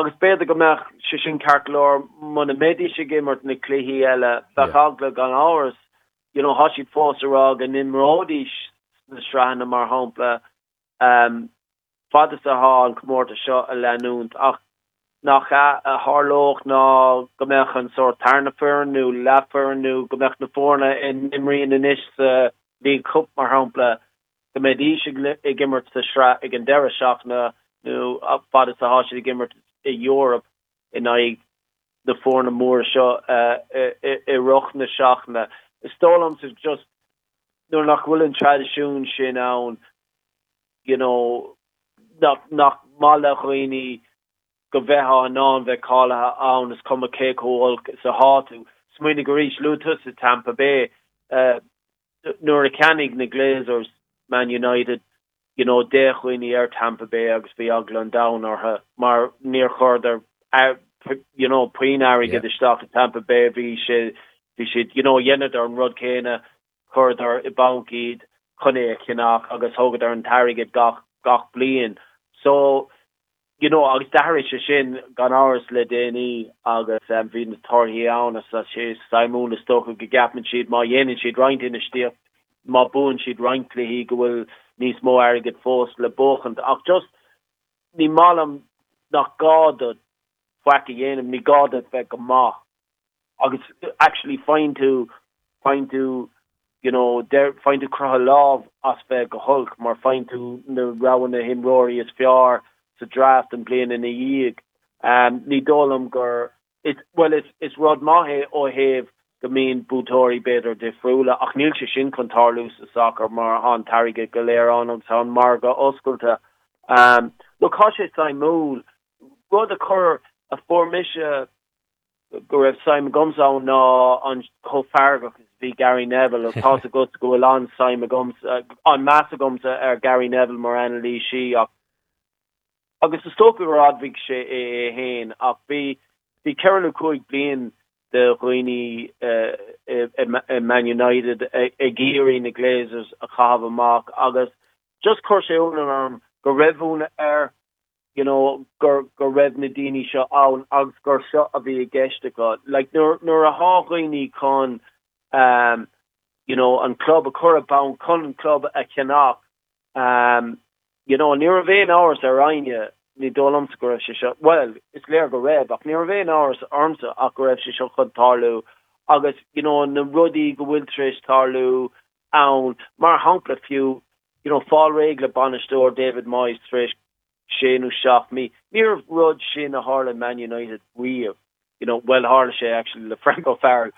agus beidir go mbeadh sé sin ceart leor muna médaí sé gimmart na cluichí eile bheagla an áras you know has siad fós a rá an imróidís na straithe mar hámpla fada a há an comórta seo a leanúnt ach nach a hálóch ná gombeadh an sort tarnafernnú lefernú gombeadh na fórna in imríon inis bhí cúp mar hámpla go mbeadh is i gimmart sa sra ag an deire seachna nó a fada a há siad i gimmart i Europe in aig na fórna mór seo i rochna seachna stólam is just nó nach bhfuil an tradiisiún sin ann you know nach mála chuoine go bheitá an an bheith cálathe ann is cum a céhil sa háú smuoine go ríéis lutas sa Tampa Bay nuair a cenig na Glazers Man United you know de chuoine ar Tampa Bay agus bhí aglan down ortha mar níor chuir ar you know puoin airige isteach in Tampa Bay bhí sé you know dhéanamh ar an rud céine chuir ar i banc iad chuné cinach agus thugad ar an tairige gach bliain so you know agus dahar sé sin gan áras le déanaí agus bhí na torthaí annas a sé saimúna stocha go gapan siad má dhéanann siad roiint ina stíocht má buin siad roiintlaí go bhfuil níos mó airgad fós le bochant ach just ní málam nach gádad faice dhéanam ní gádad bheith go maith agus actually find tú you know der find to crawl love as fair go hulk more find to the rowan him rory is far to draft and playing in the league ni dolum gur it well it's rod mahe or have the main butori better de frula achnil shin contarlus soccer mar on target galera on town marga osculta look hashe simul rod the cur a formisha gur Simon Gums ná an chofargach is bhí Gary Neville agus tá go go bhfuil an Simon Gums an massa Gumsa ar Gary Neville mar an lí si agus is tóca rábhaigh sé é héin ach bhí ceanú chuig blion de roiine Man United a géirí na Glazers a chahabh amach agus just chuir sé ónan arm go raibhúna ar you know go rev na dini seo an agus gur seo a bhí i gceiste go like nuair a hághine chun you know an club a chur abán chun an club a ceannach you know níor a bhéin áras ar aine ní dólamsa go raibh sé seo well is léir go raibh ach níor a bhéin áras armsa ach go raibh sé seo chun tarlú agus you know na rudaí go bhfuil trééis tarlú ann mar hampla fiú you know fáilréig le banisteóir David Moyes trééis Shane shop me near Rod Shane Harlan Man United we have you know well Harlishe actually Franco Farrell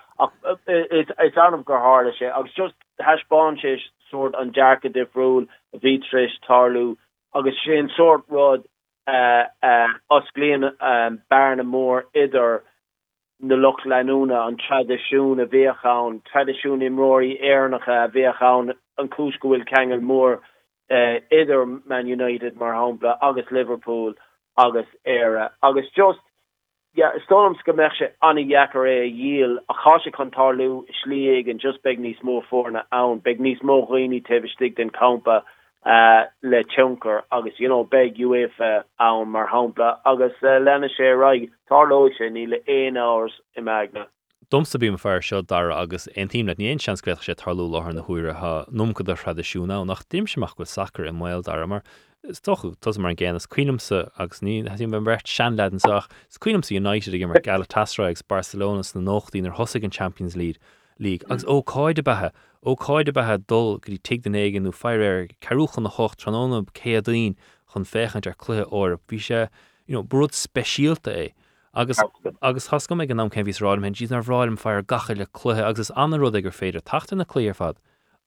it's out of Harlishe I was just hash bonchish sort on Jarka de Rule Vitrish Tarlu I was Shane sort Rod Osglean Barna Moore either the Loch Lanuna on Tradition a Veachown Tradition in Rory Ernacha Veachown and Kushko will Kangle Moore either Man United mar hápla agus Liverpool agus Éire agus just stom skemerse anna jacaré díl a chaise contarlú slíig an just beg níos mó fórna ann beg níos mó roiine tebhstig den campa le chunker agus you know beg UEFA ann mar hápla agus lenne sé raig tarlóid sé ní le éon áras i magna Domsa bíon fear seo dara agus aontíim le níon seanscuil sé tarlú láthir na huiirithe nómcad a tradiisiúna ó nach d'imseach go sacr i mil dara mar stochu tos mar an gcéannas cuiinemsa agus ní hatíim ben breirt seanladanach cuiinemsa United ag mar Galatasaray agus Barcelona na nóchtaí ar thosaigh an Champions League agus ó cáid a bethe dul go dtí tuig den éigean nó feirréir carúchan na hocht tróna céadaín chun féchaint ar cluthe Eorp bhí sé brud speisialta é agus hascom ag an nám cén bhís ráidm hen díos nar bhráidm fear gacha le cluthe agus anna rud ag gur féidir tachta na clé ar fad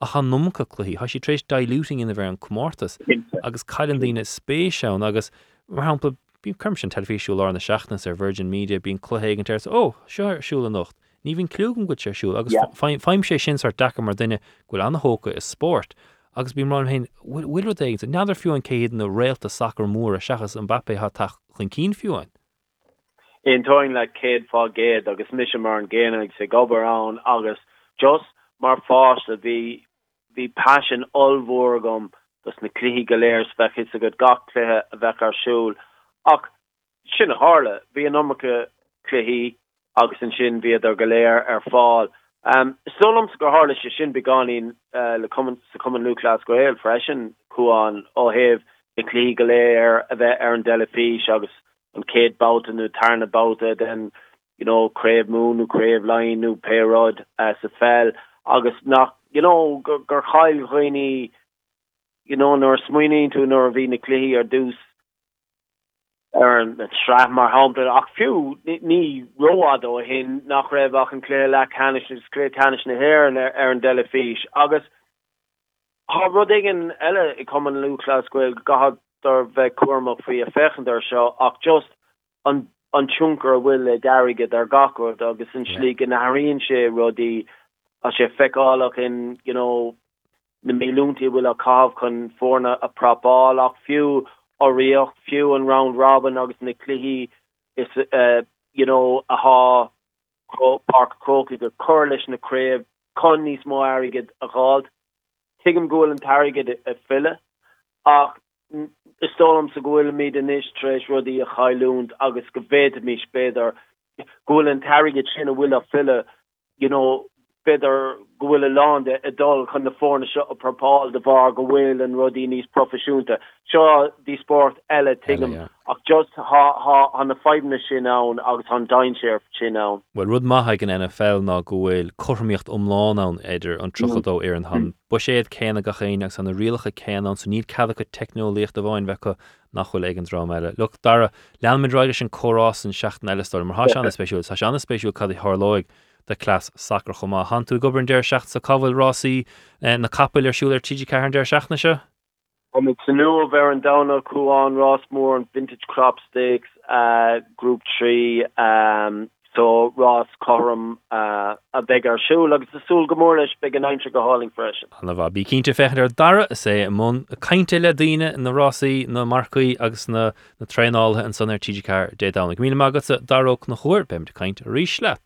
a cha numcha cluí has sí trééis diluting ina bhar an comórtas agus caiilen lína spéisián agus mar hapla bíon cumir sin telefíisiú lá na seachnas ar Virgin Media bíon cluthe an teirs seo siúla anocht ní bhín clúgan go sé siúil agus feim sé sin ar dacha mar duine ghfuil anna hóca is sport agus bí mrán hain wilder things and neither few and Cade in the rail to soccer moor a shachas and Mbappe hat ta clean few in toying like Cade for Gade agus mission mar gain and say go around agus just mar fast to be passion all vorgum das na clihi galer spec it's a good gach clear vakar shul och shin harla be a number clihi agus and shin via der galer fall Solom's Garharlish Shin Begonin, the common Luke Class Grail, Freshen, Kuan, O'Have, the Clegalair, Aaron Delafish, August, and Kate Boughton, who Tarn about it, and, you know, Crave Moon, who Crave Lion, who Payrod, Safel, August Knock, you know, Garhal Rini, you know, nor Sweeney to Norvina Clee or Deuce, Aaron Stratmar Hampton, a few ni road or hin nach revach and clear lack Hanish is clear Hanish in here and Aaron Delafish. August Hobroding Ella common Lou Class Gwell got their Cormac for a fechender show or just on chunker will Gary get their Gakord August and Schleek and Harin She Roddy as she feck all up in, you know, the Milunti will a Kav con forna a prop all a few Oriach, few and round robin, August Niclihi is, you know, a ha, park croaky, the curlish and the crave, Connie's more arrogant, a gold, Higgum Gool and Tarrigate a filler, Stolum Seguil me the niche trash, Ruddy a high loond, August Gaved me spither, Gool and Tarrigate in a will a filler, you know, better Gwilla Londa, a dull kind of foreign shot of Propal, the Varg, Will, and Rodini's Professionta. Shaw, the sport, Ella, Tigham, just on the 5 minute chin on, I was on Dine Sheriff chin on. Well, Rud Mahag in NFL, now Gwil, Cormicht Umlawn on Edder, and Trucklado Aaron Hun, Bushed Kenagachinax, and the real Hakan, so need Calico Techno Licht of Weinbecker, Nachwell Egan's Ramella. Look, Dara, Lalmadragish and Koros and Shacht Nellistor, Hashana Special, Kadi Harloig. The class soccer chuma hantu govern der shacht so Covil Rossi and the Kapiler Schuler TG Carhan der Shachtnisha. It's a new Verandona, Kuan, Rossmore and Vintage Crop Stakes, Group 3, so Ross Coram a bigger shoe like the Sul Gamorlish big and Eintrick hauling fresh. And the Vabi Kinta Fehder Dara say among a Kaintele Dina and the Rossi, no Marquis, Agsna, the Trainall and Sonner TG Car, De Down. Mina Magatsa, Darok Nahor, Bem to Kaint, Rishlat.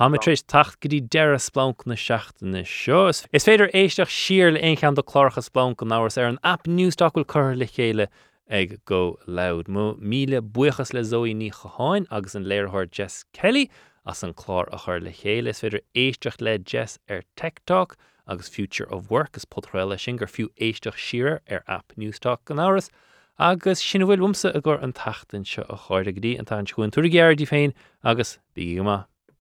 Hamitris tacht gidi dera splunk na shacht in the shows. Is fader eistach sheerle einchan the clarcha splunk and ours an app news talk will currently kele egg go loud. Mo mile buichas le zoe ni chahain agus an leirhard Jess Kelly as an clar a her le kele. Is fader eistach le Jess tech talk agus future of work is potrela shinger few eistach sheerer app news talk and ours. Agus sinna bhfuil wumsa agur an tacht in seo a chuirda gidi an taan chuin turgiar di fein agus bígama.